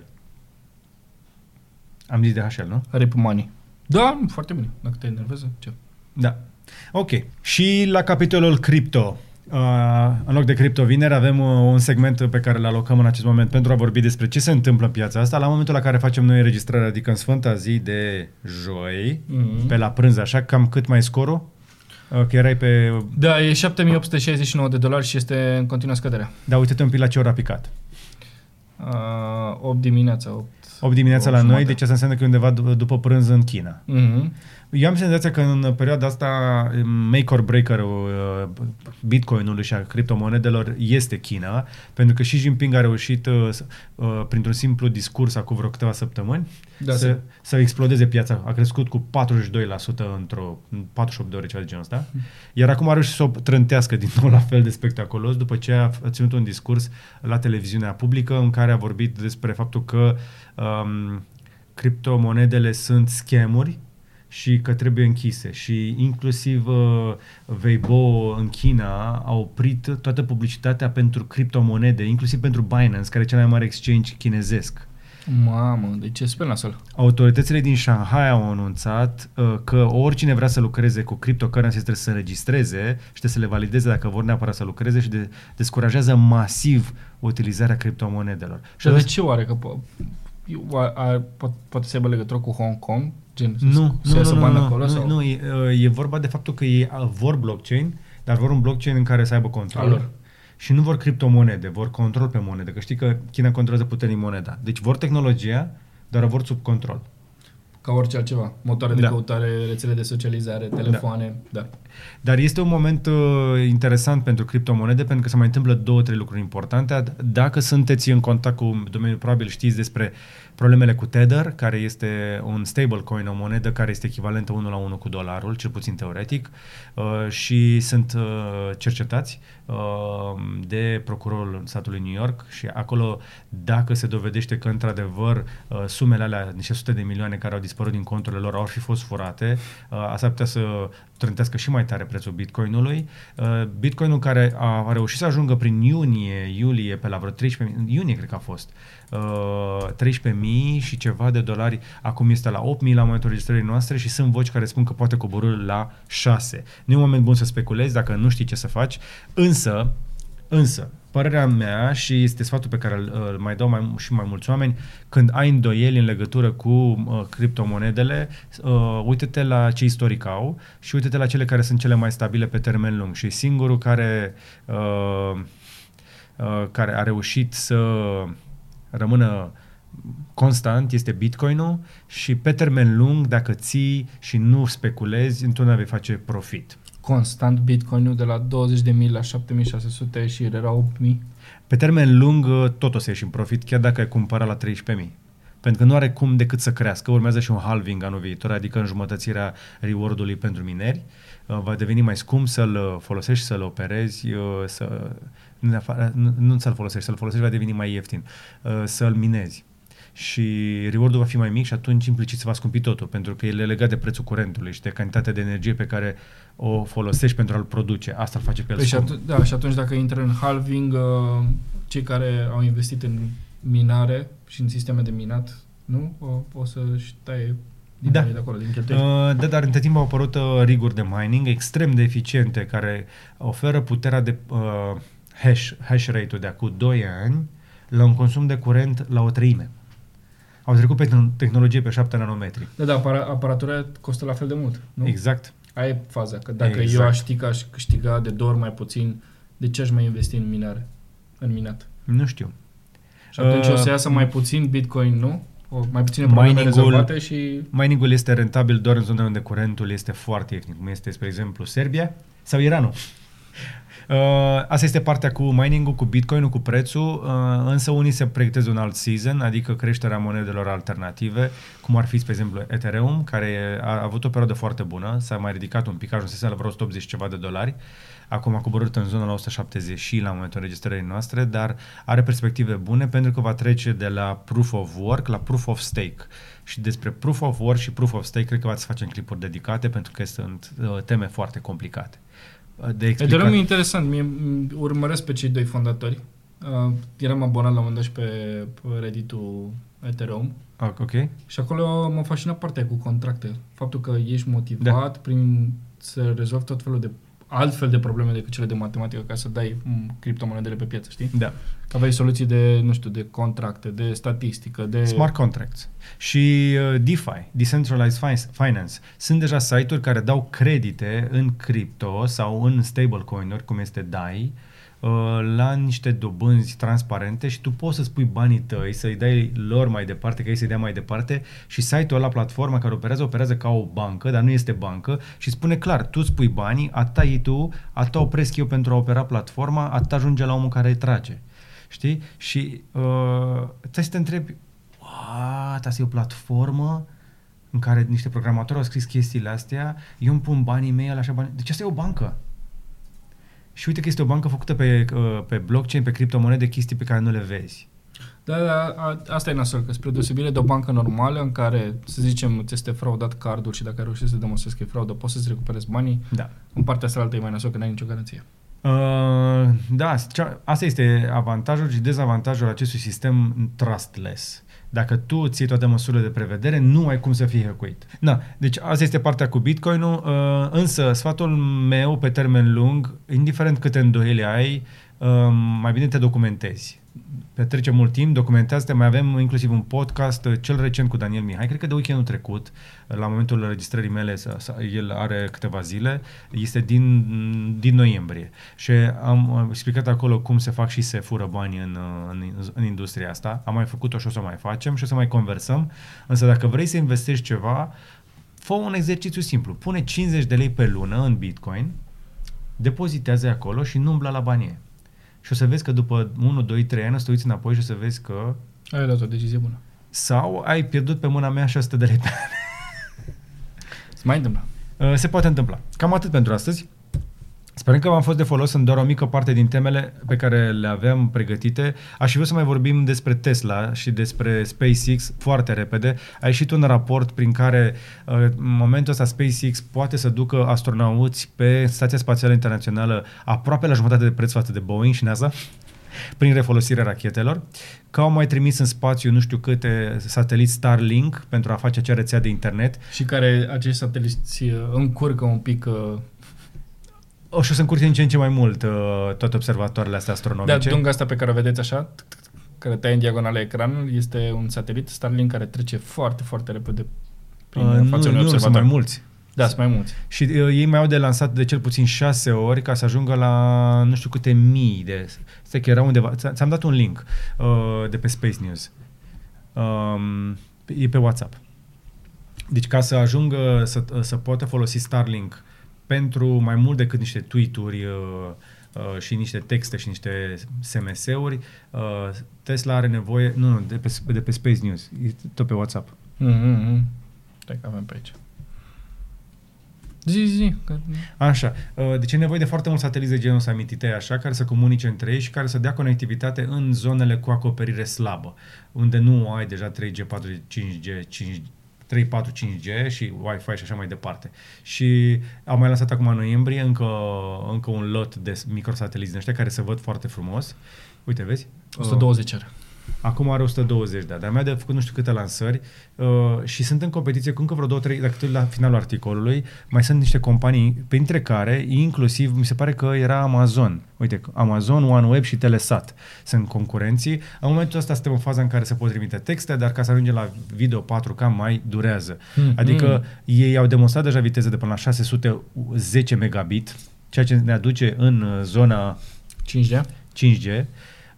Am zis D H L, nu? Are pe money. Da, foarte bine. Dacă te enervează, ce? Da. Ok. Și la capitolul cripto. în loc de criptovineri, avem un segment pe care îl alocăm în acest moment pentru a vorbi despre ce se întâmplă în piața asta la momentul la care facem noi înregistrarea, adică în sfânta zi de joi, mm-hmm. pe la prânz, așa, cam cât mai scorul? Că erai pe... Da, e șapte mii opt sute șaizeci și nouă de dolari și este în continuă scădere. Da, uite-te un pic la ce ori a picat. Uh, opt dimineața, opt. opt dimineața la noi, deci asta înseamnă că undeva d- după prânz în China. Mm-hmm. Eu am senzația că în perioada asta make or breaker-ul uh, Bitcoin-ului și a criptomonedelor este China, pentru că Xi Jinping a reușit uh, uh, printr-un simplu discurs acum vreo câteva săptămâni da, să, se... să explodeze piața. A crescut cu patruzeci și doi la sută într-o patruzeci și opt de ore, ceva de genul ăsta. Iar acum a reușit să o trântească din nou la fel de spectaculos după ce a ținut un discurs la televiziunea publică în care a vorbit despre faptul că um, criptomonedele sunt scamuri și că trebuie închise. Și inclusiv uh, Weibo în China a oprit toată publicitatea pentru criptomonede, inclusiv pentru Binance, care e cel mai mare exchange chinezesc. Mamă, de ce spune astfel? Autoritățile din Shanghai au anunțat uh, că oricine vrea să lucreze cu cryptocurrency trebuie să se înregistreze și trebuie să le valideze dacă vor neapărat să lucreze și de- descurajează masiv utilizarea criptomonedelor. Și de ce oare? Că po- po- poate să aibă legătură cu Hong Kong? Gen, nu, nu, nu, nu, acolo, nu, nu e, e vorba de faptul că ei vor blockchain, dar vor un blockchain în care să aibă control. Alor. Și nu vor criptomonede, vor control pe monede, că știi că China controlează puternic moneda. Deci vor tehnologia, dar o vor sub control. Ca orice altceva. Motoare de da. căutare, rețele de socializare, telefoane. Da. Da. Dar este un moment uh, interesant pentru criptomonede, pentru că se mai întâmplă două, trei lucruri importante. Dacă sunteți în contact cu domeniul, probabil știți despre problemele cu Tether, care este un stablecoin, o monedă care este echivalentă unul la unul cu dolarul, cel puțin teoretic, uh, și sunt uh, cercetați uh, de procurorul statului New York și acolo, dacă se dovedește că într-adevăr uh, sumele alea, niște sute de milioane care au dispărut din conturile lor, au fi fost furate, uh, asta putea să trântească și mai tare prețul Bitcoinului. Uh, Bitcoinul care a, a reușit să ajungă prin iunie, iulie, pe la vreo treisprezece mii, iunie cred că a fost, treisprezece mii și ceva de dolari, acum este la opt mii la momentul registrării noastre și sunt voci care spun că poate coborî la șase. Nu e un moment bun să speculezi dacă nu știi ce să faci, însă, însă, părerea mea și este sfatul pe care îl mai dau mai, și mai mulți oameni, când ai îndoieli în legătură cu uh, criptomonedele, uh, uite-te la ce istoric au și uite-te la cele care sunt cele mai stabile pe termen lung și singurul care, uh, uh, care a reușit să rămână constant este Bitcoin-ul și pe termen lung, dacă ții și nu speculezi, întotdeauna vei face profit. Constant Bitcoin-ul de la douăzeci de mii la șapte mii șase sute și era opt mii? Pe termen lung tot o să ieși în profit, chiar dacă ai cumpărat la treisprezece mii. Pentru că nu are cum decât să crească. Urmează și un halving anul viitor, adică înjumătățirea reward-ului pentru mineri. Va deveni mai scump să-l folosești, să-l operezi, să... Nu, nu, nu să-l folosești, să-l folosești va deveni mai ieftin, uh, să-l minezi. Și reward-ul va fi mai mic și atunci implicit se va scumpi totul, pentru că el e legat de prețul curentului și de cantitatea de energie pe care o folosești pentru a-l produce. Asta îl face pe el păi scump. Și at- da, și atunci dacă intră în halving, uh, cei care au investit în minare și în sisteme de minat, nu? O, o să-și taie... Da. De acolo, din uh, da, dar între timp au apărut uh, riguri de mining extrem de eficiente care oferă puterea de... Uh, hash, hash rate-ul de acum doi ani la un consum de curent la o treime. Au trecut pe tehnologie pe șapte nanometri. Da, da, apara- aparatura costă la fel de mult, nu? Exact. Aia e faza, că dacă exact. eu aș ști că aș câștiga de două ori mai puțin, de ce aș mai investi în minare? În minat? Nu știu. Și atunci uh, o să iasă mai puțin Bitcoin, nu? O, mai puține probleme rezolvate și... Mining-ul este rentabil doar în zona unde curentul este foarte ieftin, cum este, spre exemplu, Serbia sau Iranul. Uh, asta este partea cu mining-ul, cu Bitcoin-ul, cu prețul, uh, însă unii se pregătesc un alt season, adică creșterea monedelor alternative, cum ar fi, spre exemplu, Ethereum, care a avut o perioadă foarte bună, s-a mai ridicat un pic, ajunsese la vreo o sută optzeci ceva de dolari, acum a coborât în zona la o sută șaptezeci și la momentul înregistrării noastre, dar are perspective bune pentru că va trece de la proof of work la proof of stake. Și despre proof of work și proof of stake cred că va să facem clipuri dedicate pentru că sunt uh, teme foarte complicate. Ethereum e interesant, mie urmăresc pe cei doi fondatori. Uh, eram abonat la un moment dat și pe Reddit-ul Ethereum. Ok. Și acolo m-a fascinat partea cu contracte. Faptul că ești motivat da. prin să rezolvi tot felul de altfel de probleme decât cele de matematică ca să dai m, criptomonedele pe piață, știi? Da. Aveai soluții de, nu știu, de contracte, de statistică, de... Smart contracts și uh, DeFi, Decentralized Finance. Sunt deja site-uri care dau credite în cripto sau în stablecoin-uri, cum este D A I, uh, la niște dobânzi transparente și tu poți să-ți pui banii tăi, să-i dai lor mai departe, că ei să-i dea mai departe și site-ul ăla, platforma care operează, operează ca o bancă, dar nu este bancă și spune clar, tu îți pui banii, atâta iei tu, atâta opresc eu pentru a opera platforma, atâta ajunge la omul care îi trage. Știi? Și uh, trebuie să te întrebi, asta e o platformă în care niște programatori au scris chestiile astea, eu îmi pun banii mei, așa bani. Deci asta e o bancă. Și uite că este o bancă făcută pe, uh, pe blockchain, pe criptomonede, chestii pe care nu le vezi. Da, da, a, asta e nasol, că spre deosebire de o bancă normală în care, să zicem, ți este fraudat cardul și dacă reușești să demonstrezi că e fraudă, poți să-ți recuperezi banii, da. În partea asta altă e mai nasol, că n-ai nicio garanție. Uh, da, cea, asta este avantajul și dezavantajul acestui sistem trustless. Dacă tu îți iei toate măsurile de prevedere, nu ai cum să fii hăcuit. Da, deci asta este partea cu Bitcoin-ul, uh, însă sfatul meu pe termen lung, indiferent câte îndoiele ai, uh, mai bine te documentezi. Petrece mult timp, documentează-te, mai avem inclusiv un podcast, cel recent cu Daniel Mihai, cred că de weekendul trecut, la momentul înregistrării mele, el are câteva zile, este din, din noiembrie și am explicat acolo cum se fac și se fură bani în, în, în industria asta, am mai făcut-o și o să mai facem și o să mai conversăm, însă dacă vrei să investești ceva, fă un exercițiu simplu, pune cincizeci de lei pe lună în Bitcoin, depozitează acolo și nu umbla la banii. Și o să vezi că după unu, doi, trei ani o să te uiți înapoi și o să vezi că... Ai luat o decizie bună. Sau ai pierdut pe mâna mea șase sute de lei pe an. Se mai întâmplă. Se poate întâmpla. Cam atât pentru astăzi. Sperăm că v-am fost de folos în doar o mică parte din temele pe care le aveam pregătite. Aș vrea să mai vorbim despre Tesla și despre SpaceX foarte repede. A ieșit un raport prin care în momentul ăsta SpaceX poate să ducă astronauți pe Stația Spațială Internațională aproape la jumătate de preț față de Boeing și NASA, prin refolosirea rachetelor, că au mai trimis în spațiu nu știu câte sateliți Starlink pentru a face acea rețea de internet. Și care acești sateliți încurcă un pic... O și o să încurce din ce în ce mai mult uh, toate observatoarele astea astronomice. Da, dunga asta pe care o vedeți așa, care taie în diagonală ecranul, este un satelit Starlink care trece foarte, foarte repede prin uh, fața unui observator. Sunt mai mulți. Da, sunt mai mulți. Și uh, ei mai au de lansat de cel puțin șase ori ca să ajungă la nu știu câte mii de... Stai că era undeva... Ți-am dat un link uh, de pe Space News. Um, e pe WhatsApp. Deci ca să ajungă să, să poată folosi Starlink pentru mai mult decât niște tweet-uri uh, uh, și niște texte și niște S M S-uri, uh, Tesla are nevoie... Nu, nu, de pe, de pe Space News. E tot pe WhatsApp. Mm-hmm. Stai că avem pe aici. Zi, zi. Așa. Uh, deci e nevoie de foarte mult sateliți de genul să amintitei așa, care să comunice între ei și care să dea conectivitate în zonele cu acoperire slabă, unde nu ai deja trei G, patru G, cinci G, cinci G. trei, patru, cinci G și Wi-Fi și așa mai departe. Și am mai lansat acum în noiembrie încă, încă un lot de microsateliți din ăștia care se văd foarte frumos. Uite, vezi? o sută douăzeci uh, are. Acum are o sută douăzeci, da. Dar mi-a de făcut nu știu câte lansări uh, și sunt în competiție cu încă vreo două trei, dacă tu la finalul articolului, mai sunt niște companii, printre care, inclusiv, mi se pare că era Amazon. Uite, Amazon, OneWeb și Telesat sunt concurenții. În momentul ăsta suntem în faza în care se pot trimite texte, dar ca să ajungem la video patru K mai durează. Mm, adică mm. ei au demonstrat deja viteză de până la șase sute zece megabit, ceea ce ne aduce în zona cinci G. cinci G.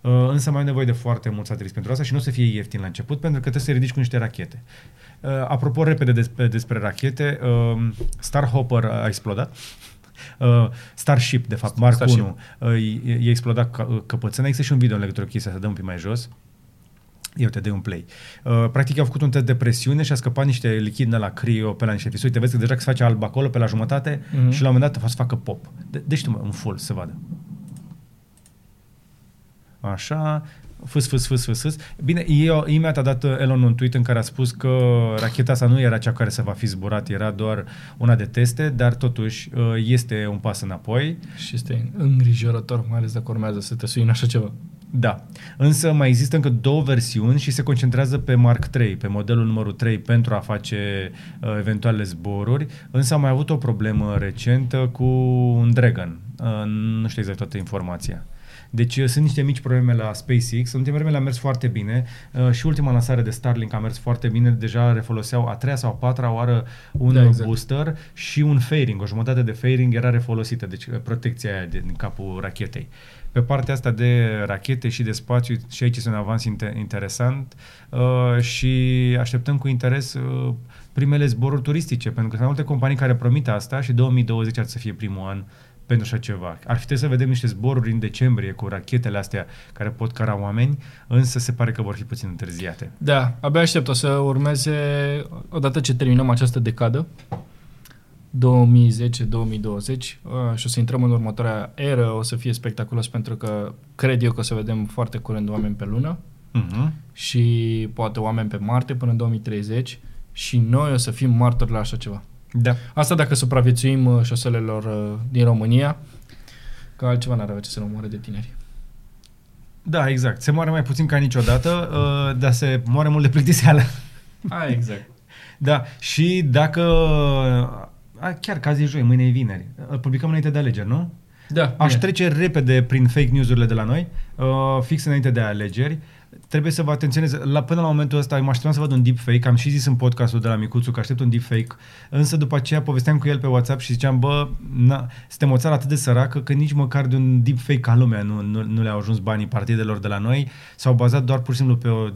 Uh, însă mai nevoie de foarte mult sateliți pentru asta și nu o să fie ieftin la început, pentru că trebuie să ridici cu niște rachete. Uh, apropo, repede despre, despre rachete, uh, Starhopper a explodat. Uh, Starship, de fapt, Mark unu, uh, e, e explodat ca, căpățâna. Există și un video în legătură cu chestia asta, dă un pic mai jos. Eu te dai un play. Uh, practic, au făcut un test de presiune și a scăpat niște lichid la crio pe la niște fisuri. Te vezi că deja că se face alb acolo pe la jumătate mm-hmm. și la un moment dat o să facă pop. De- deci tu, mă, un full, se vadă. Așa, fâs, fâs, fâs, fâs, fâs. Bine, eu, imediat a dat Elon un tweet în care a spus că racheta asta nu era cea care se va fi zburat, era doar una de teste, dar totuși este un pas înapoi. Și este îngrijorător, mai ales dacă urmează să te sui în așa ceva. Da. Însă mai există încă două versiuni și se concentrează pe Mark trei, pe modelul numărul trei pentru a face uh, eventuale zboruri, însă am mai avut o problemă recentă cu un Dragon. Uh, nu știu exact toată informația. Deci sunt niște mici probleme la SpaceX, în ultimele mele a mers foarte bine uh, și ultima lansare de Starlink a mers foarte bine, deja refoloseau a treia sau a patra oară un da, exact. booster și un fairing, o jumătate de fairing era refolosită, deci protecția aia din capul rachetei. Pe partea asta de rachete și de spațiu, și aici este un avans inter- interesant uh, și așteptăm cu interes uh, primele zboruri turistice, pentru că sunt multe companii care promit asta și două mii douăzeci ar să fie primul an pentru așa ceva. Ar fi trebuit să vedem niște zboruri în decembrie cu rachetele astea care pot căra oameni, însă se pare că vor fi puțin întârziate. Da, abia aștept. O să urmeze, odată ce terminăm această decadă, două mii zece două mii douăzeci, și o să intrăm în următoarea eră, o să fie spectaculos pentru că cred eu că o să vedem foarte curând oameni pe lună uh-huh. și poate oameni pe Marte până în două mii treizeci și noi o să fim martori la așa ceva. Da. Asta dacă supraviețuim șoselelor din România, că altceva n-ar avea ce să ne omoare de tineri. Da, exact. Se moare mai puțin ca niciodată, dar se moare mult de plictiseală. A, exact. Da, și dacă... A, chiar că azi e joi, mâine e vineri. Îl publicăm înainte de alegeri, nu? Da. Aș bine. trece repede prin fake news-urile de la noi, fix înainte de alegeri. Trebuie să vă atenționez. La, până la momentul ăsta mă așteptam să văd un deepfake. Am și zis în podcastul de la Micuțu că aștept un deepfake. Însă după aceea povesteam cu el pe WhatsApp și ziceam, bă, na, suntem o țară atât de săracă că nici măcar de un deepfake ca lumea nu, nu, nu le-au ajuns banii partidelor de la noi. S-au bazat doar pur și simplu pe, o,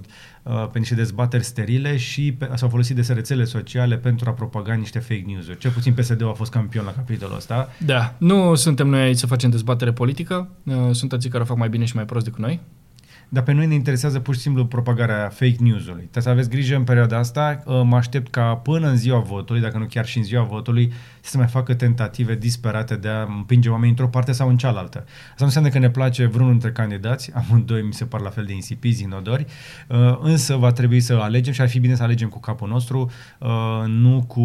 pe niște dezbateri sterile și pe, s-au folosit de rețele sociale pentru a propaga niște fake news-uri. Cel puțin P S D-ul a fost campion la capitolul ăsta. Da. Nu suntem noi aici să facem dezbatere politică. Sunt alții care o fac mai bine și mai prost decât noi. Dar pe noi ne interesează pur și simplu propagarea fake news-ului. Trebuie să aveți grijă în perioada asta. Mă aștept ca până în ziua votului, dacă nu chiar și în ziua votului, să se mai facă tentative disperate de a împinge oamenii într-o parte sau în cealaltă. Asta nu înseamnă că ne place vreunul dintre candidați. Amândoi mi se par la fel de insipizi, inodori. Însă va trebui să alegem și ar fi bine să alegem cu capul nostru, nu cu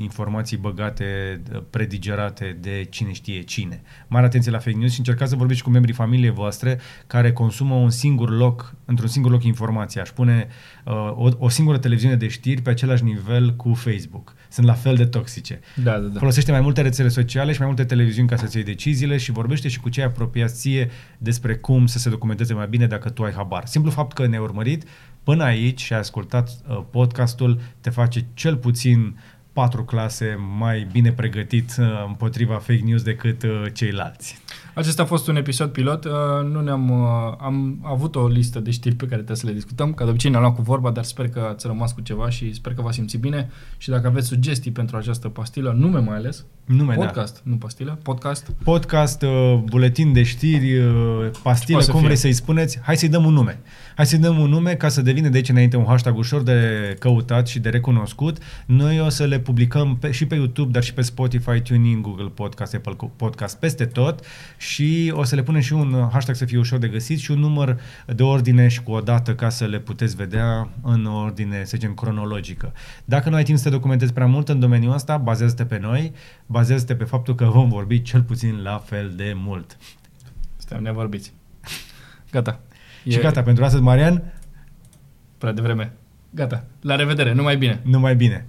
informații băgate, predigerate de cine știe cine. Mare atenție la fake news și încercați să vorbiți și cu membrii familiei voastre care consumă un singur singur loc, într-un singur loc informația. Aș pune uh, o, o singură televiziune de știri pe același nivel cu Facebook. Sunt la fel de toxice. Da, da, da. Folosește mai multe rețele sociale și mai multe televiziuni ca să-ți iei deciziile și vorbește și cu cei apropiați ție despre cum să se documenteze mai bine dacă tu ai habar. Simplu fapt că ne-ai urmărit până aici și ai ascultat uh, podcastul te face cel puțin patru clase mai bine pregătit uh, împotriva fake news decât uh, ceilalți. Acesta a fost un episod pilot. Uh, nu ne-am, uh, am avut o listă de știri pe care trebuie să le discutăm. Ca de obicei ne-am luat cu vorba, dar sper că ați rămas cu ceva și sper că v-ați simțit bine. Și dacă aveți sugestii pentru această pastilă, nume mai ales, nume, podcast, da. nu pastilă, podcast. Podcast, uh, buletin de știri, uh, pastilă, cum fie. vrei să-i spuneți, hai să-i dăm un nume. Hai să-i dăm un nume ca să devină de aici înainte un hashtag ușor de căutat și de recunoscut. Noi o să le publicăm pe, și pe YouTube, dar și pe Spotify, TuneIn, Google Podcast, Apple Podcast, peste tot și o să le punem și un hashtag să fie ușor de găsit și un număr de ordine și cu o dată ca să le puteți vedea în ordine, să zicem, cronologică. Dacă nu ai timp să te documentezi prea mult în domeniul ăsta, bazează-te pe noi, bazează-te pe faptul că vom vorbi cel puțin la fel de mult. Suntem nevorbiți. Gata. E... Și gata, pentru astăzi, Marian. Prea devreme. Gata. La revedere, numai bine. Numai bine.